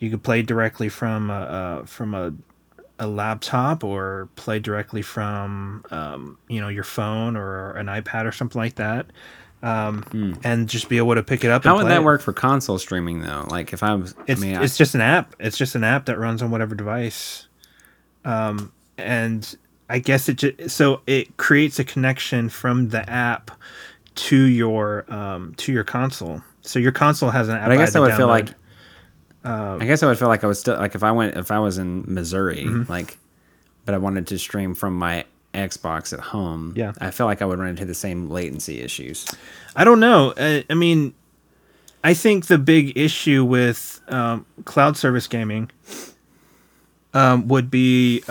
You could play directly from a laptop, or play directly from you know, your phone or an iPad or something like that, and just be able to pick it up. How would that work for console streaming though? Like if I was, it's just an app. It's just an app that runs on whatever device, and I guess it creates a connection from the app to your console. So your console has an app. But I guess I would download. Feel like. I guess I would feel like I was still like if I was in Missouri, mm-hmm. like, but I wanted to stream from my Xbox at home. Yeah, I feel like I would run into the same latency issues. I don't know. I mean, I think the big issue with cloud service gaming would be,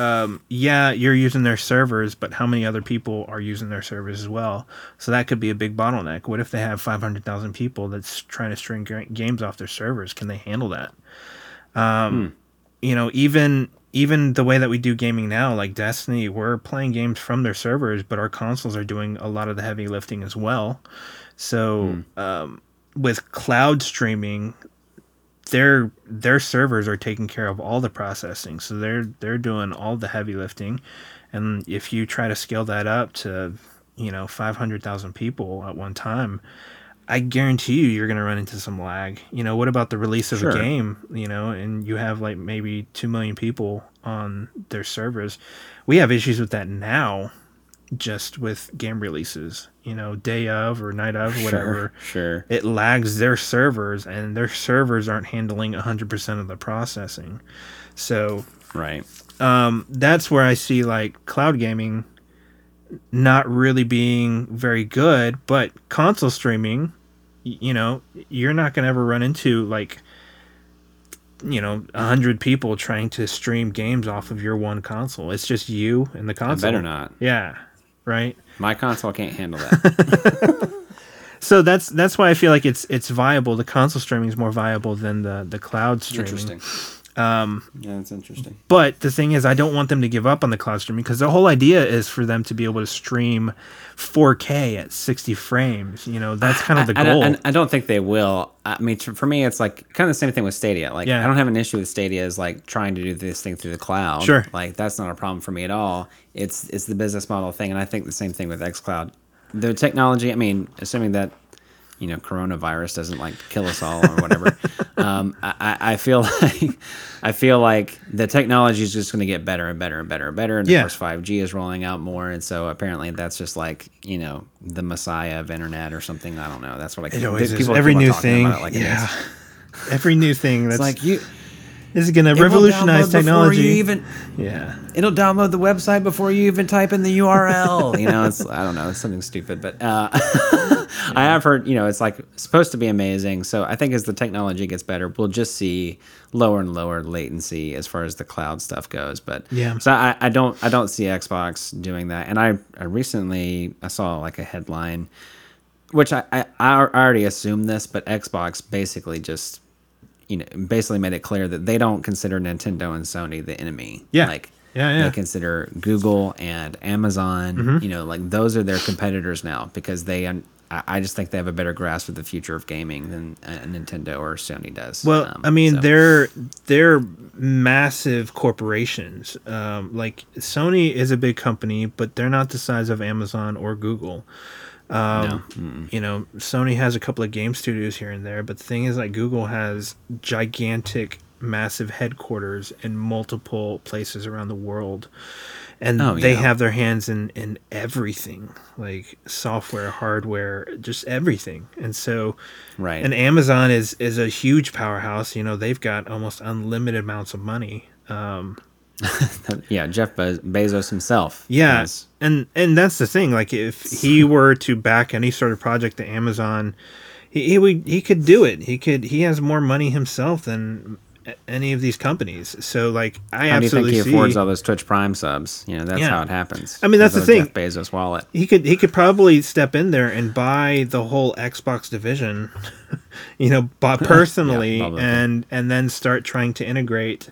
you're using their servers, but how many other people are using their servers as well? So that could be a big bottleneck. What if they have 500,000 people that's trying to stream games off their servers? Can they handle that? You know, even the way that we do gaming now, like Destiny, we're playing games from their servers, but our consoles are doing a lot of the heavy lifting as well. So with cloud streaming, their servers are taking care of all the processing, so they're doing all the heavy lifting. And if you try to scale that up to, you know, 500,000 people at one time, I guarantee you're going to run into some lag. You know, what about the release of a game, you know, and you have like maybe 2 million people on their servers? We have issues with that now, just with game releases, you know, day of or night of, whatever. Sure. It lags their servers, and their servers aren't handling 100% of the processing. So, right. That's where I see like cloud gaming not really being very good, but console streaming, you know, you're not going to ever run into like, you know, 100 people trying to stream games off of your one console. It's just you and the console. I better not. Yeah. Right. My console can't handle that. So that's why I feel like it's viable. The console streaming is more viable than the cloud streaming. Interesting. Yeah, that's interesting. But the thing is, I don't want them to give up on the cloud streaming, because the whole idea is for them to be able to stream 4K at 60 frames. You know, that's kind of the goal. I don't think they will. I mean, for me, it's like kind of the same thing with Stadia. Like, yeah. I don't have an issue with Stadia is like trying to do this thing through the cloud. Sure. Like, that's not a problem for me at all. It's the business model thing, and I think the same thing with xCloud. The technology, I mean, assuming that, you know, coronavirus doesn't like kill us all or whatever. I feel like the technology is just going to get better and better and better and better. And of course, 5G is rolling out more, and so apparently that's just like, you know, the messiah of internet or something. I don't know. That's what I can. Every new thing. Every new thing. That's like you. This is going to revolutionize technology. It'll download the website before you even type in the URL. You know, it's, I don't know, it's something stupid, but I have heard, you know, it's like supposed to be amazing. So I think as the technology gets better, we'll just see lower and lower latency as far as the cloud stuff goes. But so I don't see Xbox doing that. And I recently saw like a headline, which I already assumed this, but Xbox basically just, you know, basically made it clear that they don't consider Nintendo and Sony the enemy. Yeah. Like, they consider Google and Amazon, you know, like those are their competitors now, because I just think they have a better grasp of the future of gaming than Nintendo or Sony does. Well, I mean, they're massive corporations. Like Sony is a big company, but they're not the size of Amazon or Google. You know, Sony has a couple of game studios here and there, but the thing is, like, Google has gigantic massive headquarters in multiple places around the world. And they have their hands in everything, like software, hardware, just everything. And so, right. And Amazon is a huge powerhouse. You know, they've got almost unlimited amounts of money. Jeff Bezos himself. Yeah, has... and that's the thing. Like, if he were to back any sort of project to Amazon, he could do it. He has more money himself than any of these companies. So, like, I absolutely see... How do you think he affords all those Twitch Prime subs? You know, that's how it happens. I mean, that's the thing. Jeff Bezos' wallet. He could probably step in there and buy the whole Xbox division, you know, personally, and then start trying to integrate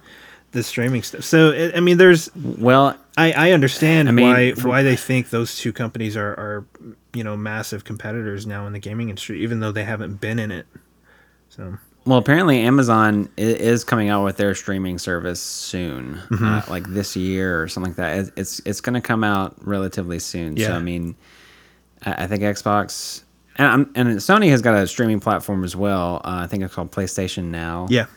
the streaming stuff. So, I mean, there's... Well... I understand why they think those two companies are, you know, massive competitors now in the gaming industry, even though they haven't been in it. So... Well, apparently Amazon is coming out with their streaming service soon, like this year or something like that. It's going to come out relatively soon. Yeah. So, I mean, I think Xbox and Sony has got a streaming platform as well. I think it's called PlayStation Now. Yeah.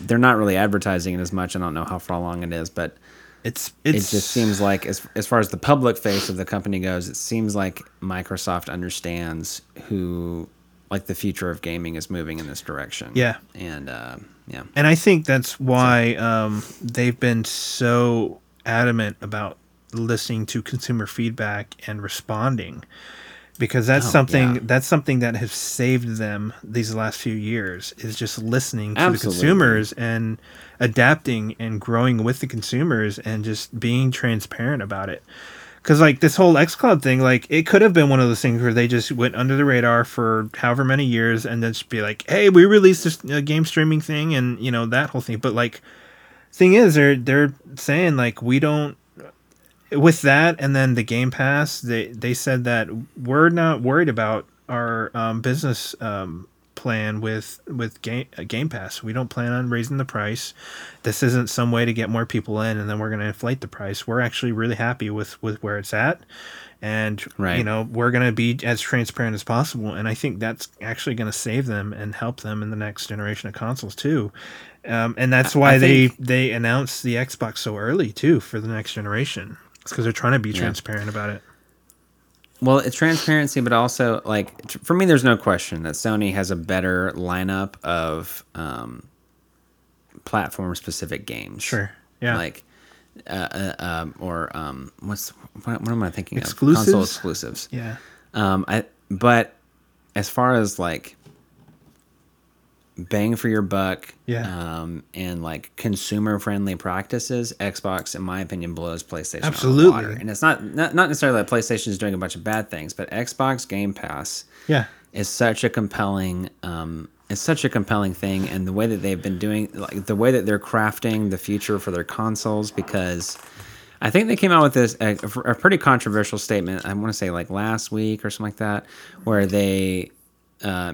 They're not really advertising it as much. I don't know how far along it is, but it just seems like as far as the public face of the company goes, it seems like Microsoft understands who... like the future of gaming is moving in this direction. Yeah. And and I think that's why they've been so adamant about listening to consumer feedback and responding, because that's something that has saved them these last few years, is just listening to the consumers and adapting and growing with the consumers and just being transparent about it. Because, like, this whole xCloud thing, like, it could have been one of those things where they just went under the radar for however many years and then just be like, hey, we released this game streaming thing and, you know, that whole thing. But, like, thing is, they're saying, like, we don't... With that and then the Game Pass, they said that we're not worried about our business plan with Game Pass. We don't plan on raising the price. This isn't some way to get more people in and then we're going to inflate the price. We're actually really happy with where it's at, and you know, we're going to be as transparent as possible. And I think that's actually going to save them and help them in the next generation of consoles too. And that's why they announced the Xbox so early too for the next generation. It's because they're trying to be transparent about it. Well, it's transparency, but also, like, for me, there's no question that Sony has a better lineup of platform-specific games. Sure, yeah. Like, what am I thinking of? Console exclusives. Yeah. But as far as, like, bang for your buck, and like consumer-friendly practices, Xbox, in my opinion, blows PlayStation out of the water. And it's not necessarily that PlayStation is doing a bunch of bad things, but Xbox Game Pass is such a compelling thing, and the way that they've been doing, like the way that they're crafting the future for their consoles, because I think they came out with this a pretty controversial statement. I want to say like last week or something like that, where they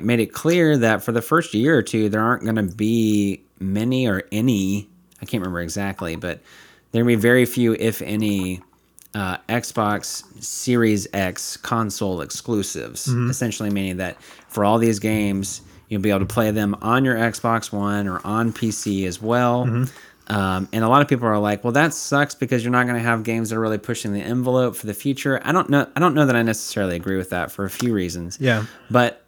made it clear that for the first year or two, there aren't going to be many or any, I can't remember exactly, but there will be very few, if any, Xbox Series X console exclusives, essentially meaning that for all these games, you'll be able to play them on your Xbox One or on PC as well. And a lot of people are like, well, that sucks because you're not going to have games that are really pushing the envelope for the future. I don't know that I necessarily agree with that for a few reasons. Yeah. But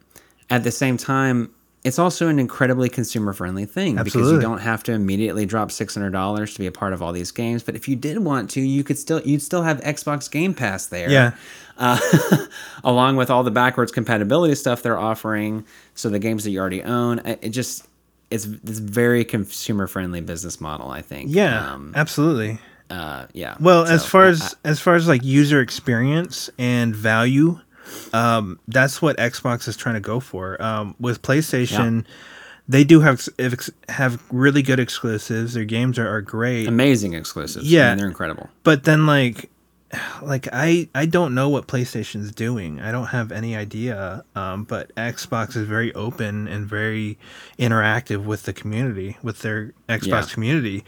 at the same time, it's also an incredibly consumer-friendly thing. Absolutely. Because you don't have to immediately drop $600 to be a part of all these games. But if you did want to, you'd still have Xbox Game Pass there, along with all the backwards compatibility stuff they're offering. So the games that you already own, it's this very consumer-friendly business model, I think. Yeah, absolutely. Yeah. Well, so, as far as like user experience and value. That's what Xbox is trying to go for. With PlayStation, they do have really good exclusives. Their games are great, amazing exclusives. Yeah, I mean, they're incredible. But then, like I don't know what PlayStation's doing. I don't have any idea. But Xbox is very open and very interactive with the community, with their Xbox community,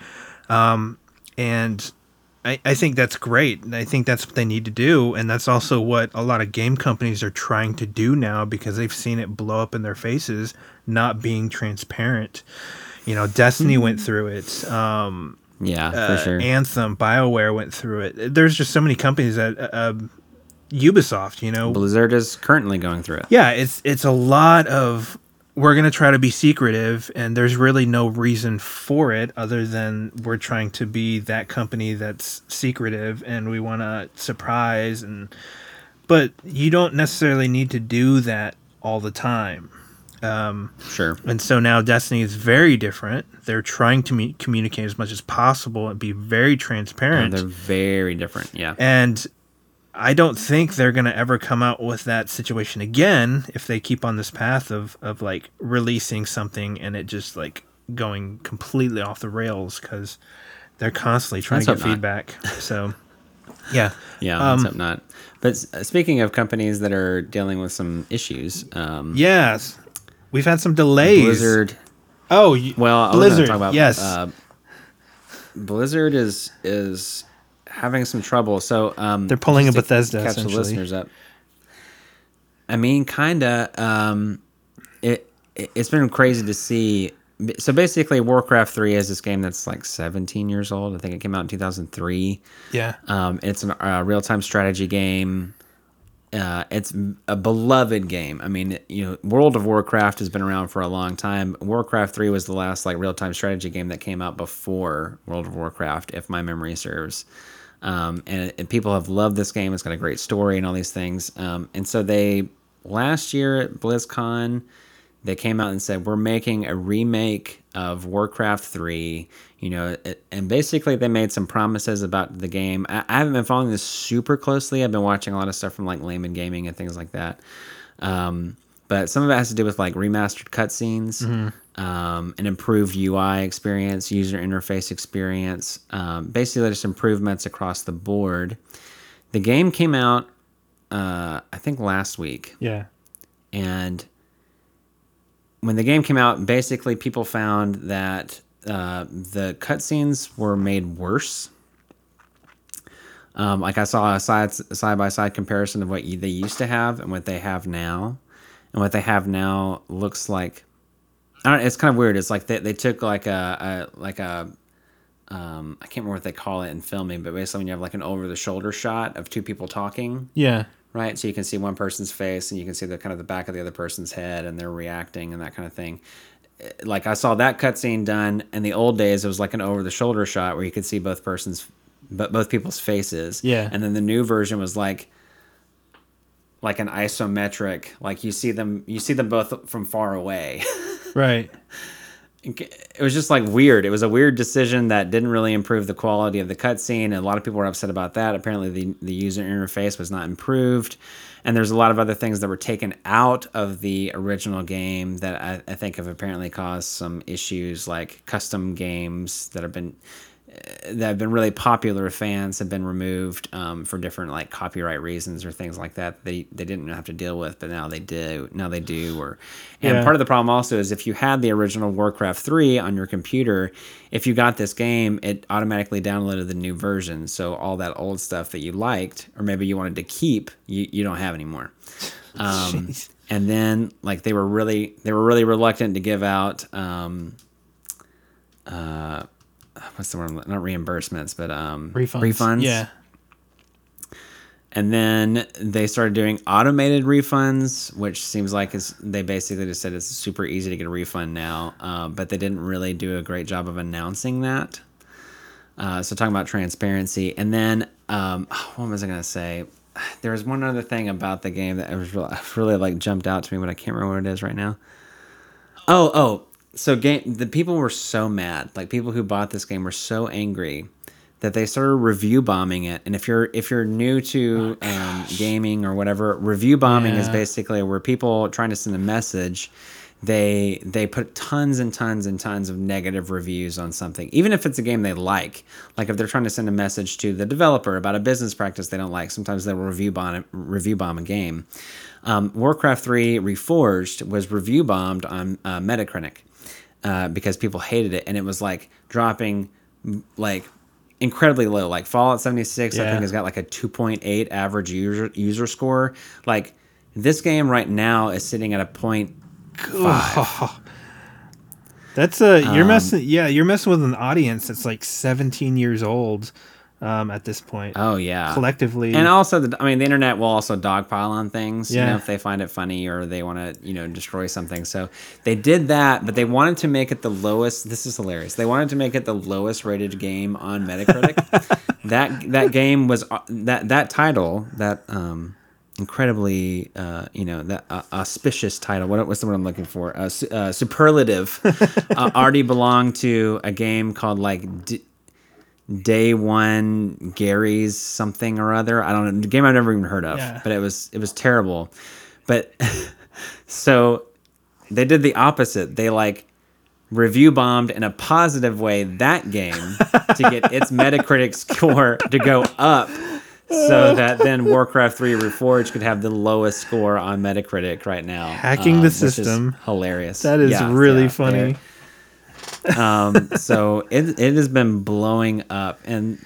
and. I think that's great. I think that's what they need to do. And that's also what a lot of game companies are trying to do now, because they've seen it blow up in their faces, not being transparent. You know, Destiny went through it. For sure. Anthem, BioWare went through it. There's just so many companies that Ubisoft, you know. Blizzard is currently going through it. Yeah, it's a lot of, we're going to try to be secretive, and there's really no reason for it other than we're trying to be that company that's secretive and we want to surprise. But you don't necessarily need to do that all the time. Sure. And so now Destiny is very different. They're trying to communicate as much as possible and be very transparent. Yeah, they're very different, yeah. And I don't think they're going to ever come out with that situation again if they keep on this path of like releasing something and it just like going completely off the rails, because they're constantly trying to get feedback. So, yeah. Yeah, let's hope not. But speaking of companies that are dealing with some issues. Yes. We've had some delays. Blizzard. Oh, well, Blizzard. I was going to talk about, yes. Blizzard is having some trouble. So they're pulling a Bethesda. Catch the listeners up. I mean, kinda. It's been crazy to see. So basically, Warcraft 3 is this game that's like 17 years old. I think it came out in 2003. Yeah. It's a real-time strategy game. It's a beloved game. I mean, you know, World of Warcraft has been around for a long time. Warcraft 3 was the last like real-time strategy game that came out before World of Warcraft, if my memory serves. And people have loved this game. It's got a great story and all these things. And so they, last year at BlizzCon, they came out and said, we're making a remake of Warcraft 3, you know, and basically they made some promises about the game. I haven't been following this super closely. I've been watching a lot of stuff from like Layman Gaming and things like that. But some of it has to do with like remastered cutscenes, an improved UI experience, user interface experience, basically just improvements across the board. The game came out, I think last week. Yeah. And when the game came out, basically people found that the cutscenes were made worse. Like I saw a side-by-side comparison of what they used to have and what they have now. And what they have now looks like... I don't know, it's kind of weird. It's like they took like a I can't remember what they call it in filming, but basically when you have like an over-the-shoulder shot of two people talking... Yeah. Right, so you can see one person's face, and you can see the kind of the back of the other person's head, and they're reacting and that kind of thing. Like I saw that cutscene done in the old days. It was like an over-the-shoulder shot where you could see both people's faces. Yeah. And then the new version was like an isometric. Like you see them both from far away. Right. It was just like weird. It was a weird decision that didn't really improve the quality of the cutscene, and a lot of people were upset about that. Apparently, the user interface was not improved, and there's a lot of other things that were taken out of the original game that I think have apparently caused some issues, like custom games that have been really popular with fans have been removed for different like copyright reasons or things like that. They didn't have to deal with, but now they do. Part of the problem also is if you had the original Warcraft 3 on your computer, if you got this game, it automatically downloaded the new version. So all that old stuff that you liked, or maybe you wanted to keep, you don't have anymore. And then like they were really reluctant to give out, what's the word? Not reimbursements, but refunds. Yeah. And then they started doing automated refunds, which seems like they basically just said it's super easy to get a refund now, but they didn't really do a great job of announcing that. So talking about transparency. And then what was I going to say? There was one other thing about the game that really like jumped out to me, but I can't remember what it is right now. Oh. So the people were so mad. Like people who bought this game were so angry that they started review bombing it. And if you're new to gaming or whatever, review bombing is basically where people trying to send a message. They put tons and tons and tons of negative reviews on something, even if it's a game they like. Like if they're trying to send a message to the developer about a business practice they don't like, sometimes they will review bomb a game. Warcraft 3 Reforged was review bombed on Metacritic. Because people hated it, and it was like dropping like incredibly low. Like Fallout 76, I think has got like a 2.8 average user score. Like this game right now is sitting at a 0.5. That's you're messing with an audience that's like 17 years old at this point. Oh yeah, collectively. And also, the internet will also dogpile on things. Yeah. You know, if they find it funny or they want to, destroy something. So they did that, but they wanted to make it the lowest. This is hilarious. They wanted to make it the lowest rated game on Metacritic. that game was that title that. Incredibly auspicious title, what's the word I'm looking for, superlative, already belonged to a game called like Day One Gary's something or other. I don't know, a game I've never even heard of. Yeah. But it was terrible. But so they did the opposite. They like review bombed in a positive way that game to get its Metacritic score to go up. So that then Warcraft 3 Reforged could have the lowest score on Metacritic right now. Hacking the system. Which is hilarious. That is really funny. So it has been blowing up. And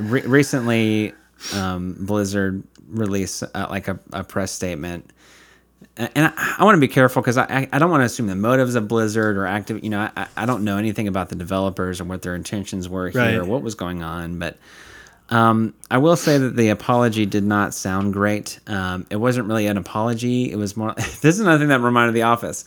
recently Blizzard released a press statement. And I want to be careful because I don't want to assume the motives of Blizzard or Active. I don't know anything about the developers and what their intentions were here, right, or what was going on. But... I will say that the apology did not sound great. It wasn't really an apology. It was more... This is another thing that reminded The Office.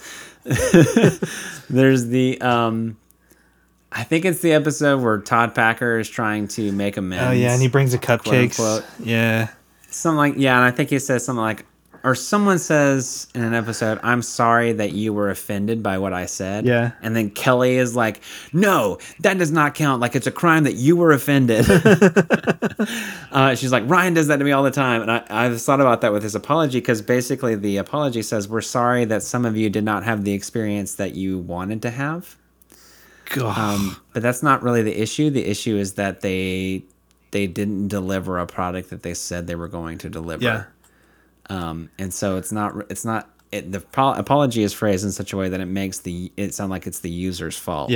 There's the... I think it's the episode where Todd Packer is trying to make amends. Oh, yeah, and he brings the cupcakes. Quote, unquote. Yeah. Something like... Yeah, and I think he says something like... Or someone says in an episode, I'm sorry that you were offended by what I said. Yeah. And then Kelly is like, no, that does not count. Like, it's a crime that you were offended. She's like, Ryan does that to me all the time. And I've thought about that with his apology, because basically the apology says, we're sorry that some of you did not have the experience that you wanted to have. God. But that's not really the issue. The issue is that they didn't deliver a product that they said they were going to deliver. Yeah. And so it's not the apology is phrased in such a way that it makes it sound like it's the user's fault,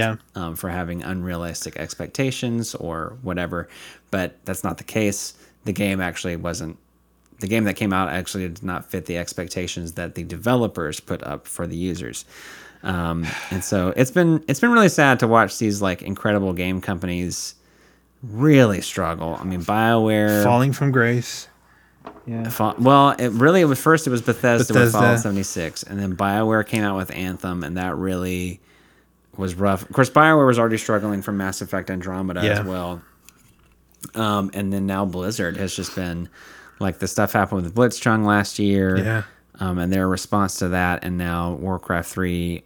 for having unrealistic expectations or whatever, but that's not the case. The game that came out actually did not fit the expectations that the developers put up for the users. And so it's been really sad to watch these like incredible game companies really struggle. I mean, BioWare falling from grace. Yeah. Well, it was Bethesda with Fallout 76, and then BioWare came out with Anthem, and that really was rough. Of course, BioWare was already struggling from Mass Effect Andromeda as well. And then now Blizzard has just been, like, the stuff happened with Blitzchung last year, and their response to that, and now Warcraft 3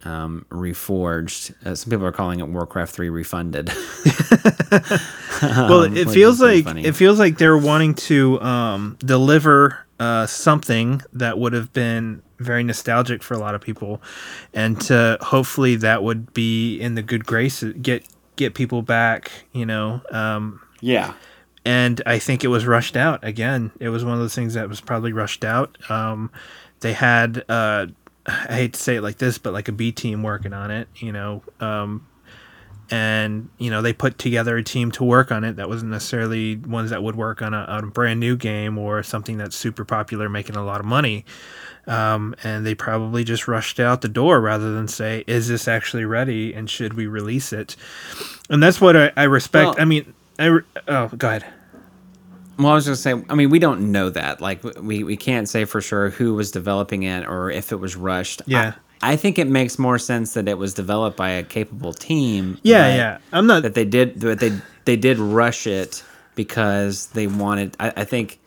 Reforged. Some people are calling it Warcraft 3 Refunded. Well, it feels like they're wanting to deliver something that would have been very nostalgic for a lot of people, and to hopefully that would be in the good graces, get people back. Yeah. And I think it was rushed out again. It was one of those things that was probably rushed out. They had, I hate to say it like this, but like a B team working on it, and, they put together a team to work on it that wasn't necessarily ones that would work on a brand new game or something that's super popular, making a lot of money. And they probably just rushed out the door rather than say, is this actually ready and should we release it? And that's what I respect. Well, oh, go ahead. Well, I was just saying, we don't know that. Like, we can't say for sure who was developing it or if it was rushed. Yeah. I think it makes more sense that it was developed by a capable team. Yeah, I'm not... That they did rush it because they wanted... I think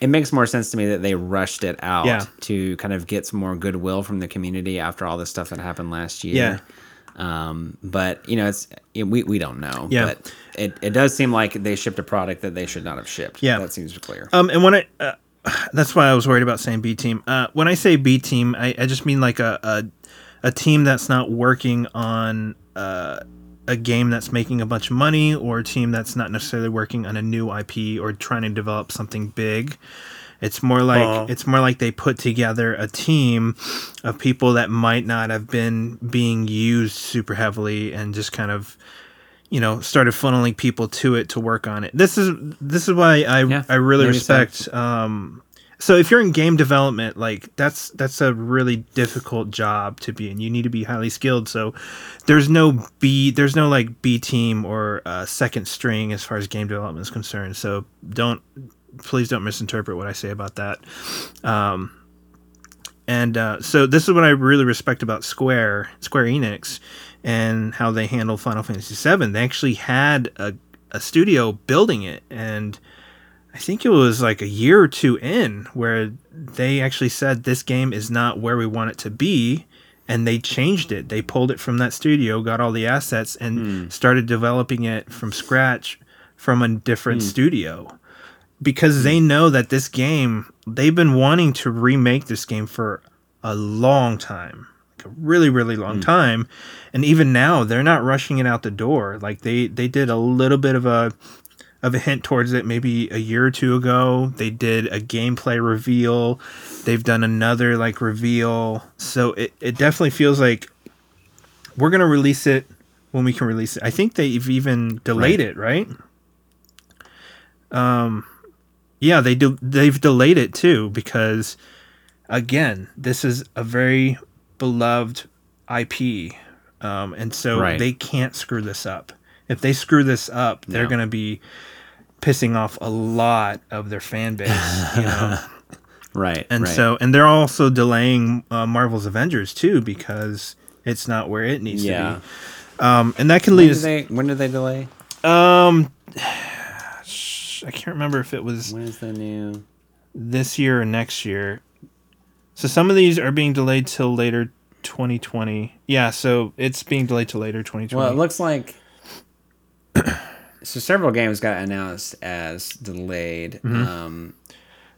it makes more sense to me that they rushed it out to kind of get some more goodwill from the community after all the stuff that happened last year. Yeah. But we don't know. Yeah. But it does seem like they shipped a product that they should not have shipped. Yeah, that seems clear. And when I that's why I was worried about saying B team. When I say B team, I just mean like a team that's not working on a game that's making a bunch of money, or a team that's not necessarily working on a new IP or trying to develop something big. It's more like they put together a team of people that might not have been being used super heavily, and just kind of, started funneling people to it to work on it. This is why I really respect So if you're in game development, like that's a really difficult job to be in. You need to be highly skilled. So there's no like B team or second string as far as game development is concerned. So please don't misinterpret what I say about that. So this is what I really respect about Square Enix, and how they handled Final Fantasy VII. They actually had a studio building it, and I think it was like a year or two in where they actually said this game is not where we want it to be, and they changed it. They pulled it from that studio, got all the assets, and started developing it from scratch from a different studio, because they know that this game, they've been wanting to remake this game for a long time, like a really, really long time. And even now they're not rushing it out the door. Like they did a little bit of a hint towards it maybe a year or two ago. They did a gameplay reveal. They've done another like reveal. So it definitely feels like we're going to release it when we can release it. I think they've even delayed it, right? Yeah, they've delayed it too, because again, this is a very beloved IP. And so they can't screw this up. If they screw this up, they're going to be pissing off a lot of their fan base, you know? So they're also delaying Marvel's Avengers too, because it's not where it needs to be. And that can lead us. When did they delay? I can't remember if it was. When is the new? This year or next year. So some of these are being delayed till later 2020. Yeah, so it's being delayed till later 2020. Well, it looks like. So several games got announced as delayed.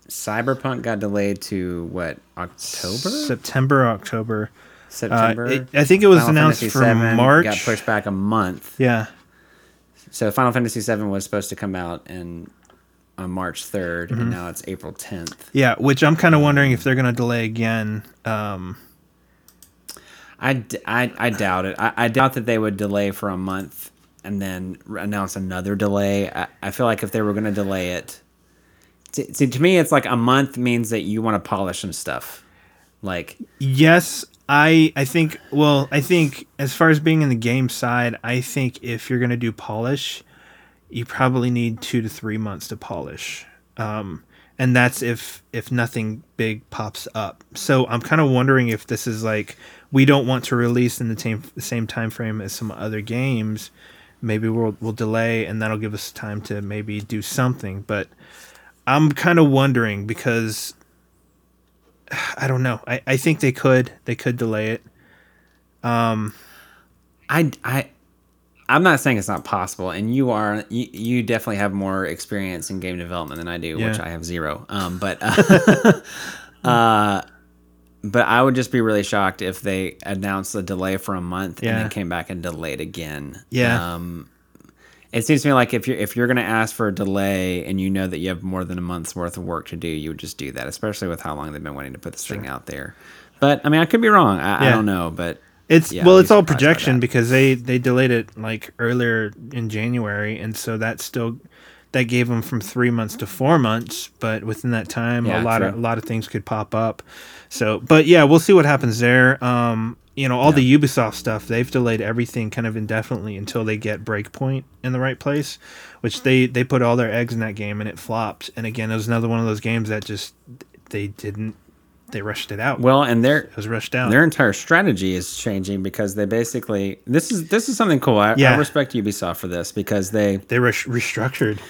Cyberpunk got delayed to what, October? September. September. I think it was Final announced Fantasy for VII March. Got pushed back a month. Yeah. So Final Fantasy VII was supposed to come out on March 3rd, and now it's April 10th. Yeah, which I'm kind of wondering if they're going to delay again. I doubt it. I doubt that they would delay for a month and then announce another delay. I feel like if they were going to delay it, to me, it's like a month means that you want to polish some stuff. Like, yes, I think as far as being in the game side, I think if you're going to do polish, you probably need 2 to 3 months to polish. And that's if nothing big pops up. So I'm kind of wondering if this is like, we don't want to release in the same time frame as some other games. Maybe we'll delay, and that'll give us time to maybe do something. But I'm kind of wondering, because I don't know. I think they could delay it. I'm not saying it's not possible, and you definitely have more experience in game development than I do, which I have zero. But I would just be really shocked if they announced the delay for a month and then came back and delayed again. Yeah. It seems to me like if you're going to ask for a delay and you know that you have more than a month's worth of work to do, you would just do that, especially with how long they've been wanting to put this thing out there. But I mean, I could be wrong. I don't know, but it's all projection, because they delayed it like earlier in January, and so that gave them from 3 months to 4 months, but within that time, a lot of things could pop up. So, but yeah, we'll see what happens there. The Ubisoft stuff, they've delayed everything kind of indefinitely until they get Breakpoint in the right place, which they put all their eggs in that game and it flopped. And again, it was another one of those games that just they rushed it out. Well, and it was rushed out. Their entire strategy is changing, because they basically this is something cool. I respect Ubisoft for this, because they restructured.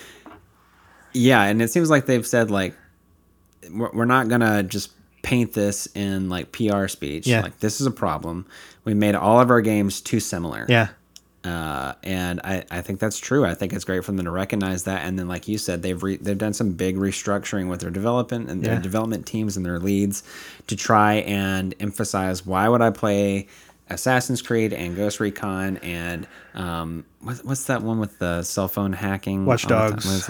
Yeah, and it seems like they've said, like, we're not gonna just paint this in like PR speech. Yeah. Like, this is a problem. We made all of our games too similar. Yeah. And I think that's true. I think it's great for them to recognize that. And then, like you said, they've done some big restructuring with their development and their development teams and their leads to try and emphasize, why would I play Assassin's Creed and Ghost Recon and what's that one with the cell phone hacking? Watch Dogs.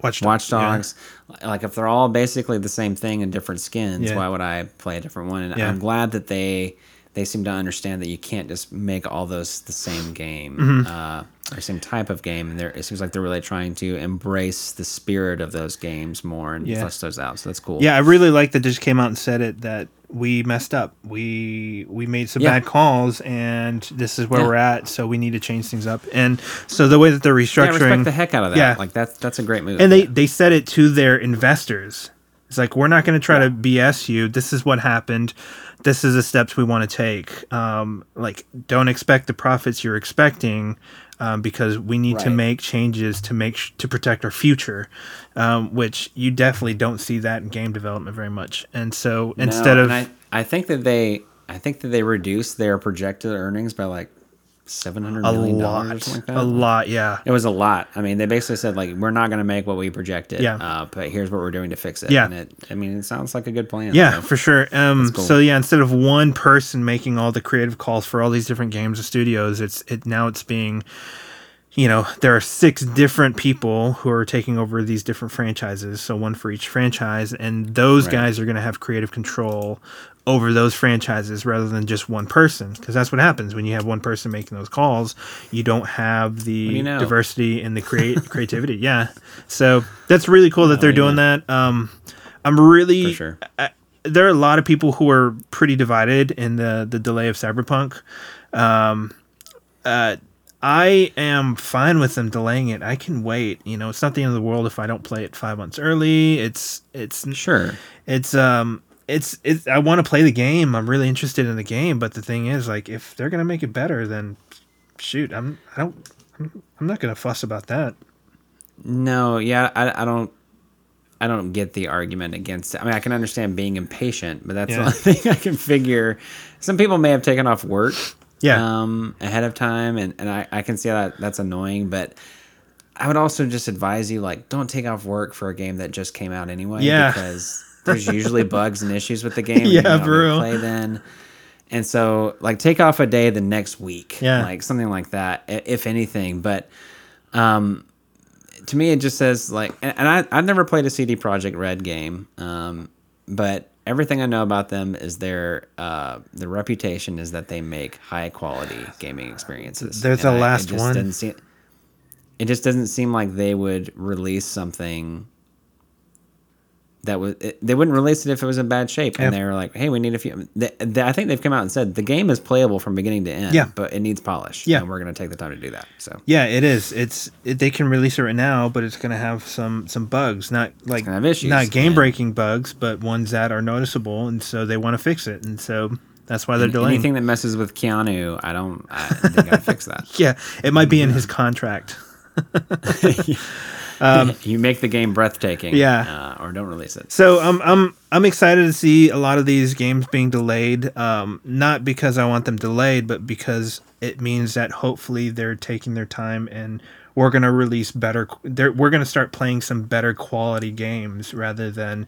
Watch Dogs. Yeah. Like, if they're all basically the same thing in different skins, why would I play a different one? And I'm glad that they they seem to understand that you can't just make all those the same game, or same type of game. And it seems like they're really trying to embrace the spirit of those games more and flesh those out. So that's cool. Yeah, I really like that they just came out and said it, that we messed up. We made some bad calls, and this is where we're at, so we need to change things up. And so the way that they're restructuring... Yeah, respect the heck out of that. Yeah. Like, that's a great move. And they said it to their investors. It's like, we're not going to try to BS you. This is what happened. This is the steps we want to take. Like, don't expect the profits you're expecting, because we need to make changes to to protect our future, which you definitely don't see that in game development very much. And so instead of, I think that they reduced their projected earnings by like $700 million or something like that. A lot, yeah. It was a lot. I mean, they basically said, like, we're not going to make what we projected, but here's what we're doing to fix it. Yeah. And it sounds like a good plan. Yeah, for sure. Cool. So, yeah, instead of one person making all the creative calls for all these different games and studios, it's being, you know, there are 6 different people who are taking over these different franchises, so one for each franchise, and those guys are going to have creative control over those franchises rather than just one person, because that's what happens when you have one person making those calls. You don't have the diversity and the creativity. Yeah, so that's really cool that they're doing that. I'm really there are a lot of people who are pretty divided in the delay of Cyberpunk. I am fine with them delaying it. I can wait. You know, it's not the end of the world if I don't play it 5 months early. It's I want to play the game. I'm really interested in the game, but the thing is, like, if they're gonna make it better, then shoot, I'm not gonna fuss about that. No, yeah, I don't get the argument against it. I mean, I can understand being impatient, but that's the only thing I can figure. Some people may have taken off work, ahead of time, and I can see that that's annoying, but I would also just advise you, like, don't take off work for a game that just came out anyway, because there's usually bugs and issues with the game. Yeah, for real. Play then. And so, like, take off a day the next week. Yeah. Like, something like that, if anything. But to me, it just says, like... And I've never played a CD Projekt Red game. But everything I know about them is their... the reputation is that they make high-quality gaming experiences. There's the last one. It just doesn't seem like they would release something... they wouldn't release it if it was in bad shape, and they were like, "Hey, we need a few." I think they've come out and said the game is playable from beginning to end, but it needs polish, and we're going to take the time to do that. So, yeah, it is. They can release it right now, but it's going to have some bugs, not like it's gonna have issues, not game breaking bugs, but ones that are noticeable, and so they want to fix it, and so that's why they're delaying. Anything that messes with Keanu, they got to fix that. Yeah, it might be in his contract. You make the game breathtaking, or don't release it. So I'm excited to see a lot of these games being delayed, not because I want them delayed, but because it means that hopefully they're taking their time, and we're going to release better. We're going to start playing some better quality games rather than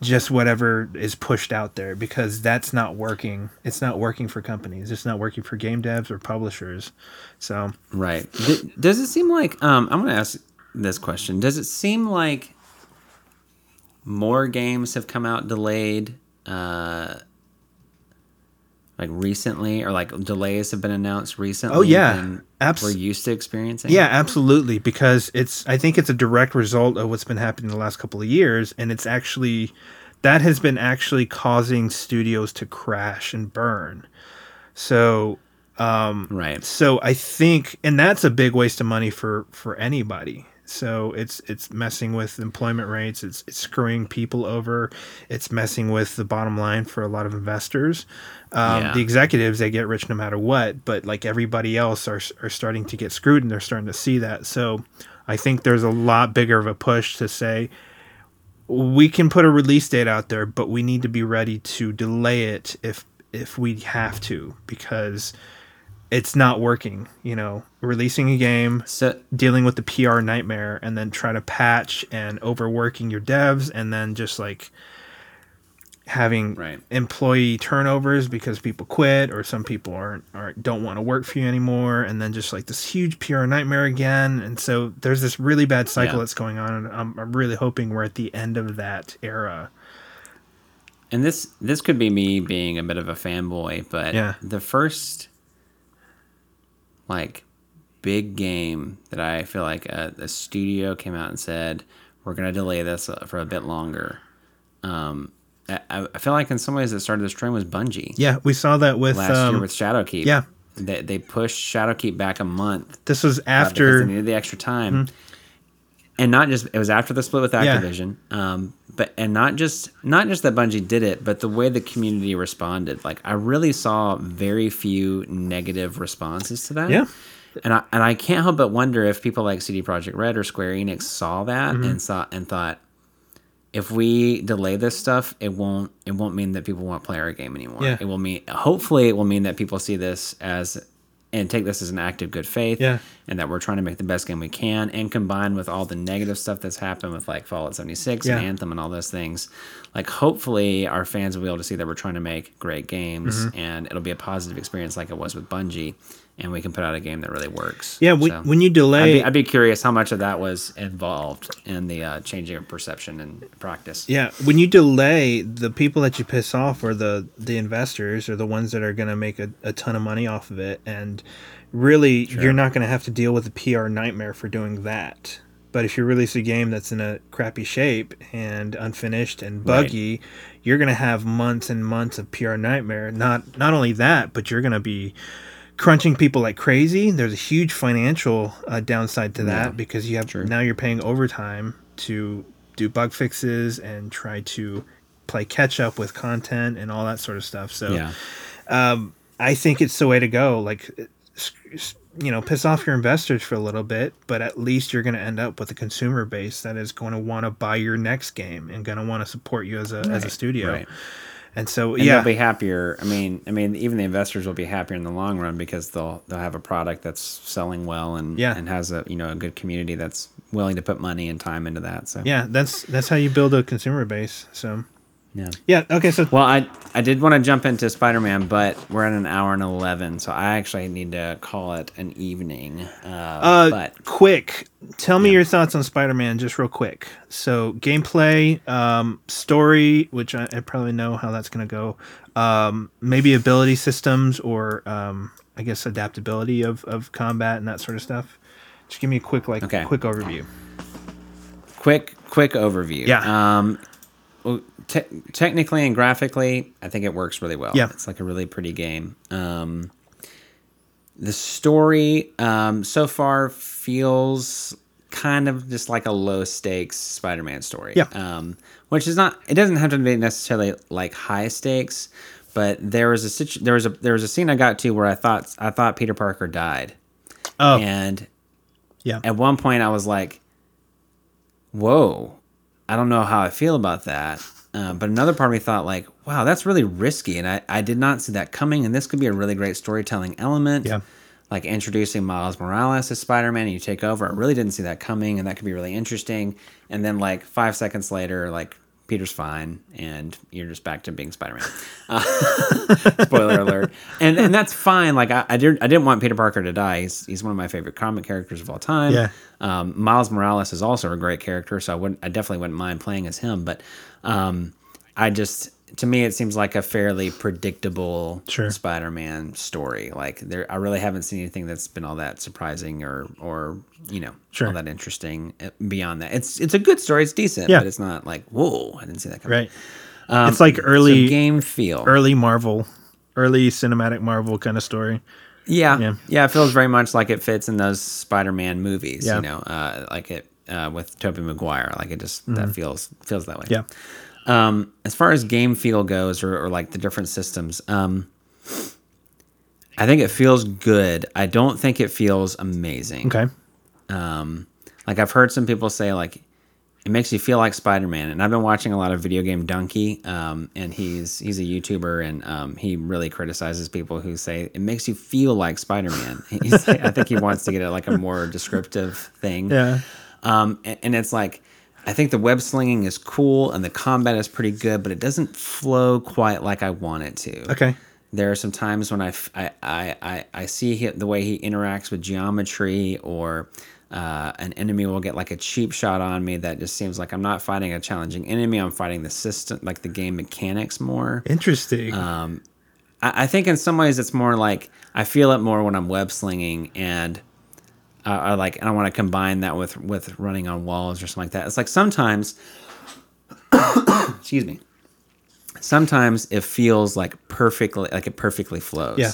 just whatever is pushed out there, because that's not working. It's not working for companies. It's not working for game devs or publishers. So right. Does it seem like I'm going to ask this question. Does it seem like more games have come out delayed, like recently, or like delays have been announced recently? Oh yeah, absolutely. We're used to experiencing. Yeah, absolutely. Because I think it's a direct result of what's been happening the last couple of years, and it's actually that has been actually causing studios to crash and burn. So. Right. So I think, and that's a big waste of money for anybody. So it's messing with employment rates. It's screwing people over. It's messing with the bottom line for a lot of investors. The executives, they get rich no matter what, but like everybody else are starting to get screwed, and they're starting to see that. So I think there's a lot bigger of a push to say, we can put a release date out there, but we need to be ready to delay it if we have to, because it's not working, you know, releasing a game, dealing with the PR nightmare, and then trying to patch and overworking your devs, and then just like having employee turnovers because people quit, or some people don't want to work for you anymore, and then just like this huge PR nightmare again. And so there's this really bad cycle that's going on, and I'm really hoping we're at the end of that era. and this could be me being a bit of a fanboy, but the first like big game that I feel like a studio came out and said, we're going to delay this for a bit longer. I feel like in some ways it started this trend was Bungie. Yeah, we saw that with last year with Shadowkeep. Yeah. They pushed Shadowkeep back a month. This was after they needed the extra time. Mm-hmm. And not just it was after the split with Activision. Yeah. But not just that Bungie did it, but the way the community responded. Like I really saw very few negative responses to that. Yeah. And I can't help but wonder if people like CD Projekt Red or Square Enix saw that and thought, if we delay this stuff, it won't mean that people won't play our game anymore. Yeah. Hopefully it will mean that people see this as and take this as an act of good faith, and that we're trying to make the best game we can, and combined with all the negative stuff that's happened with like Fallout 76 and Anthem and all those things, like hopefully our fans will be able to see that we're trying to make great games and it'll be a positive experience like it was with Bungie, and we can put out a game that really works. Yeah, when you delay... I'd be curious how much of that was involved in the changing of perception and practice. Yeah, when you delay, the people that you piss off are the investors or the ones that are going to make a ton of money off of it. And really, you're not going to have to deal with the PR nightmare for doing that. But if you release a game that's in a crappy shape and unfinished and buggy, you're going to have months and months of PR nightmare. Not only that, but you're going to be... crunching people like crazy. There's a huge financial downside to that because you have now you're paying overtime to do bug fixes and try to play catch up with content and all that sort of stuff. So I think it's the way to go. Like, you know, piss off your investors for a little bit, but at least you're going to end up with a consumer base that is going to want to buy your next game and going to want to support you as a studio. Right. And so, they'll be happier. I mean, even the investors will be happier in the long run because they'll have a product that's selling well and has a good community that's willing to put money and time into that. So that's how you build a consumer base. So okay. So I did want to jump into Spider-Man, but we're at an hour and 11, so I actually need to call it an evening. But quick, tell me your thoughts on Spider-Man, just real quick. So gameplay, story, which I probably know how that's going to go. Maybe ability systems or I guess adaptability of combat and that sort of stuff. Just give me a quick quick overview. Quick overview. Yeah. Well, technically and graphically, I think it works really well. Yeah. It's like a really pretty game. The story so far feels kind of just like a low stakes Spider-Man story. Yeah. Which is not, it doesn't have to be necessarily like high stakes, but there was a scene I got to where I thought Peter Parker died. Oh. And at one point I was like, whoa. I don't know how I feel about that. But another part of me thought like, wow, that's really risky. And I did not see that coming. And this could be a really great storytelling element. Yeah. Like introducing Miles Morales as Spider-Man and you take over. I really didn't see that coming. And that could be really interesting. And then like 5 seconds later, like Peter's fine. And you're just back to being Spider-Man. Spoiler alert. And that's fine. Like I didn't want Peter Parker to die. He's one of my favorite comic characters of all time. Yeah. Miles Morales is also a great character, so I definitely wouldn't mind playing as him, but to me it seems like a fairly predictable Spider-Man story. Like I really haven't seen anything that's been all that surprising or all that interesting beyond that. It's a good story, it's decent, but it's not like, whoa, I didn't see that coming. Right. It's like early game feel. Early Marvel, early cinematic Marvel kind of story. Yeah, it feels very much like it fits in those Spider-Man movies, like it with Tobey Maguire. Like it just that feels that way. Yeah. As far as game feel goes, or like the different systems, I think it feels good. I don't think it feels amazing. Okay. Like I've heard some people say like it makes you feel like Spider-Man, and I've been watching a lot of Video Game Donkey, and he's a YouTuber, and he really criticizes people who say it makes you feel like Spider-Man. I think he wants to get at like a more descriptive thing. Yeah. And it's like, I think the web slinging is cool and the combat is pretty good, but it doesn't flow quite like I want it to. Okay. There are some times when I see the way he interacts with geometry or an enemy will get like a cheap shot on me that just seems like I'm not fighting a challenging enemy. I'm fighting the system, like the game mechanics more. Interesting. I think in some ways it's more like I feel it more when I'm web slinging, and I want to combine that with running on walls or something like that. It's like sometimes, excuse me, sometimes it feels like perfectly, like it perfectly flows. Yeah.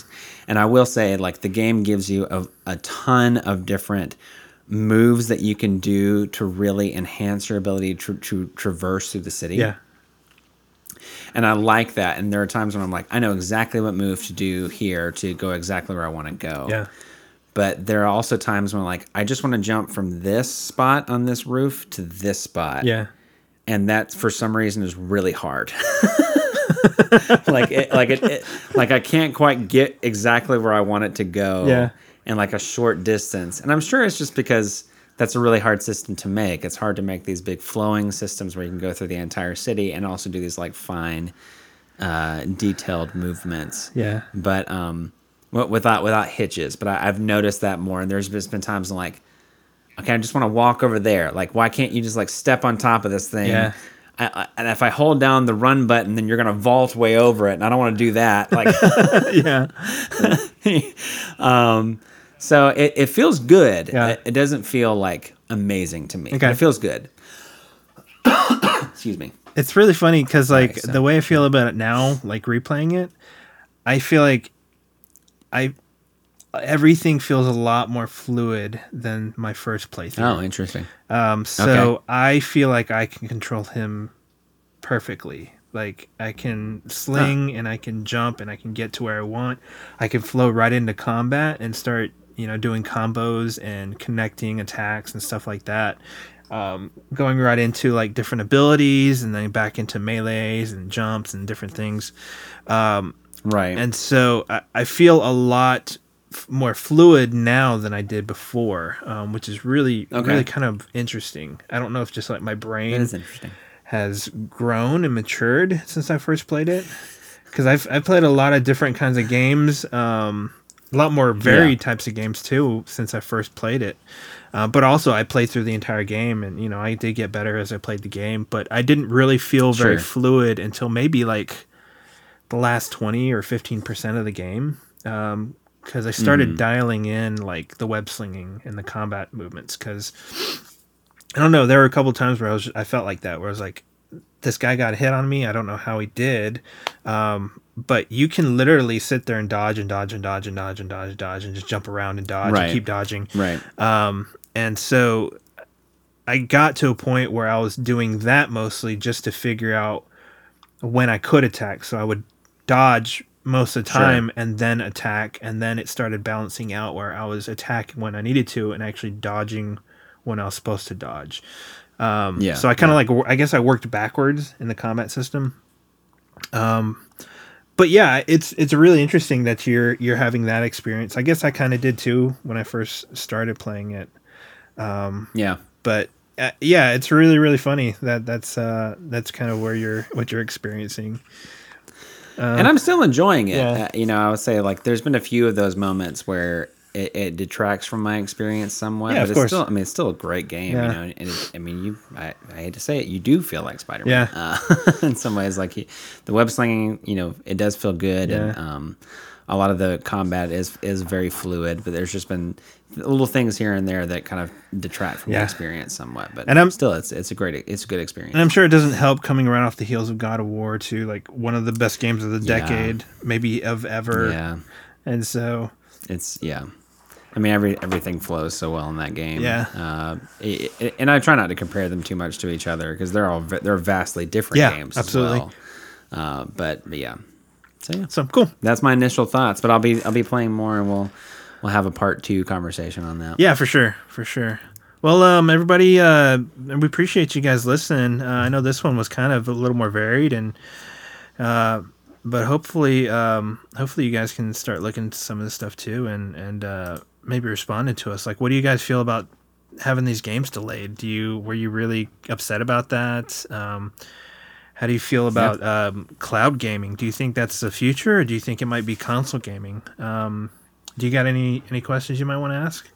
And I will say, like, the game gives you a ton of different moves that you can do to really enhance your ability to traverse through the city. Yeah. And I like that. And there are times when I'm like, I know exactly what move to do here to go exactly where I want to go. Yeah. But there are also times when, like, I just want to jump from this spot on this roof to this spot. Yeah. And that, for some reason, is really hard. Like I can't quite get exactly where I want it to go. Yeah. In like a short distance. And I'm sure it's just because that's a really hard system to make. It's hard to make these big flowing systems where you can go through the entire city and also do these like fine, detailed movements. Yeah. But without hitches. But I've noticed that more. And there's just been times I'm like, okay, I just want to walk over there. Like, why can't you just like step on top of this thing? Yeah. And if I hold down the run button, then you're going to vault way over it. And I don't want to do that. Like, yeah. So it feels good. Yeah. It doesn't feel like amazing to me. Okay. It feels good. Excuse me. It's really funny because like the way I feel about it now, like replaying it, I feel like everything feels a lot more fluid than my first playthrough. Oh, interesting. Okay. I feel like I can control him perfectly. Like, I can sling and I can jump and I can get to where I want. I can flow right into combat and start, you know, doing combos and connecting attacks and stuff like that. Going right into like different abilities and then back into melees and jumps and different things. Right. And so I feel a lot more fluid now than I did before, which is really, really kind of interesting. I don't know if just like my brain has grown and matured since I first played it, because I've played a lot of different kinds of games, a lot more varied types of games too since I first played it. But also I played through the entire game, and you know, I did get better as I played the game, but I didn't really feel very fluid until maybe like the last 20 or 15% of the game, because I started dialing in like the web slinging and the combat movements, because I don't know. There were a couple of times where I felt like that, where I was like, this guy got a hit on me. I don't know how he did. But you can literally sit there and dodge and just jump around and dodge and keep dodging. Right. And so I got to a point where I was doing that mostly just to figure out when I could attack. So I would dodge most of the time and then attack. And then it started balancing out where I was attacking when I needed to and actually dodging when I was supposed to dodge. So I kind of like, I guess I worked backwards in the combat system. But yeah, it's really interesting that you're having that experience. I guess I kind of did too when I first started playing it. But yeah, it's really, really funny that that's kind of where what you're experiencing. And I'm still enjoying it. Yeah. You know, I would say like there's been a few of those moments where it detracts from my experience somewhat. Yeah, but of course. Still, I mean, it's still a great game. Yeah. You know, and I hate to say it, you do feel like Spider-Man. Yeah. In some ways, like the web slinging, you know, it does feel good, and a lot of the combat is very fluid. But there's just been little things here and there that kind of detract from the experience somewhat. But it's a good experience. And I'm sure it doesn't help coming right off the heels of God of War, too, like one of the best games of the decade, maybe of ever. Yeah. And so it's I mean, everything flows so well in that game. Yeah. And I try not to compare them too much to each other because they're vastly different games. Absolutely. As well. But yeah. So yeah. So cool. That's my initial thoughts. But I'll be playing more, and we'll have a part 2 conversation on that. Yeah, for sure. Well, everybody, we appreciate you guys listening. I know this one was kind of a little more varied, and but hopefully you guys can start looking into some of this stuff too, and maybe responding to us. Like, what do you guys feel about having these games delayed? Were you really upset about that? How do you feel about cloud gaming? Do you think that's the future, or do you think it might be console gaming? Do you got any questions you might want to ask?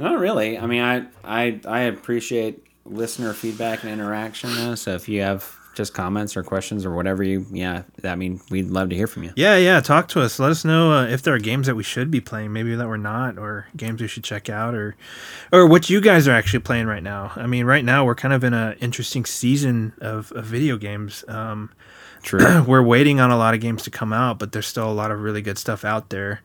Not really. I mean, I appreciate listener feedback and interaction, though. So if you have just comments or questions or whatever, we'd love to hear from you. Yeah. Talk to us. Let us know if there are games that we should be playing, maybe that we're not, or games we should check out, or what you guys are actually playing right now. I mean, right now we're kind of in an interesting season of video games. True. We're waiting on a lot of games to come out, but there's still a lot of really good stuff out there.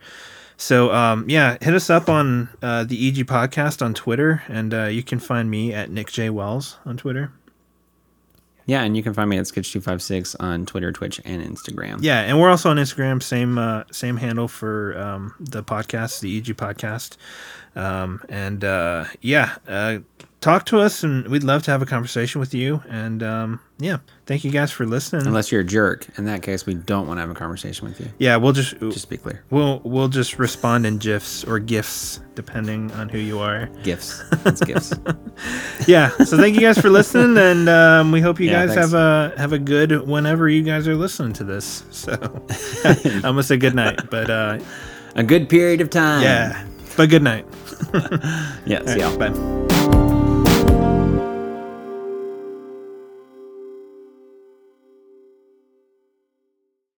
So, hit us up on the EG Podcast on Twitter, and you can find me at Nick J. Wells on Twitter. Yeah, and you can find me at Skitch256 on Twitter, Twitch, and Instagram. Yeah, and we're also on Instagram, same handle for the podcast, the EG Podcast. Talk to us, and we'd love to have a conversation with you. And thank you guys for listening. Unless you're a jerk, in that case, we don't want to have a conversation with you. Yeah, we'll just be clear. We'll just respond in GIFs or GIFs, depending on who you are. GIFs, it's GIFs. Yeah. So thank you guys for listening, and we hope you guys thanks. have a good whenever you guys are listening to this. So I almost said good night, but a good period of time. Yeah, but good night. Yeah. All see right, y'all. Bye.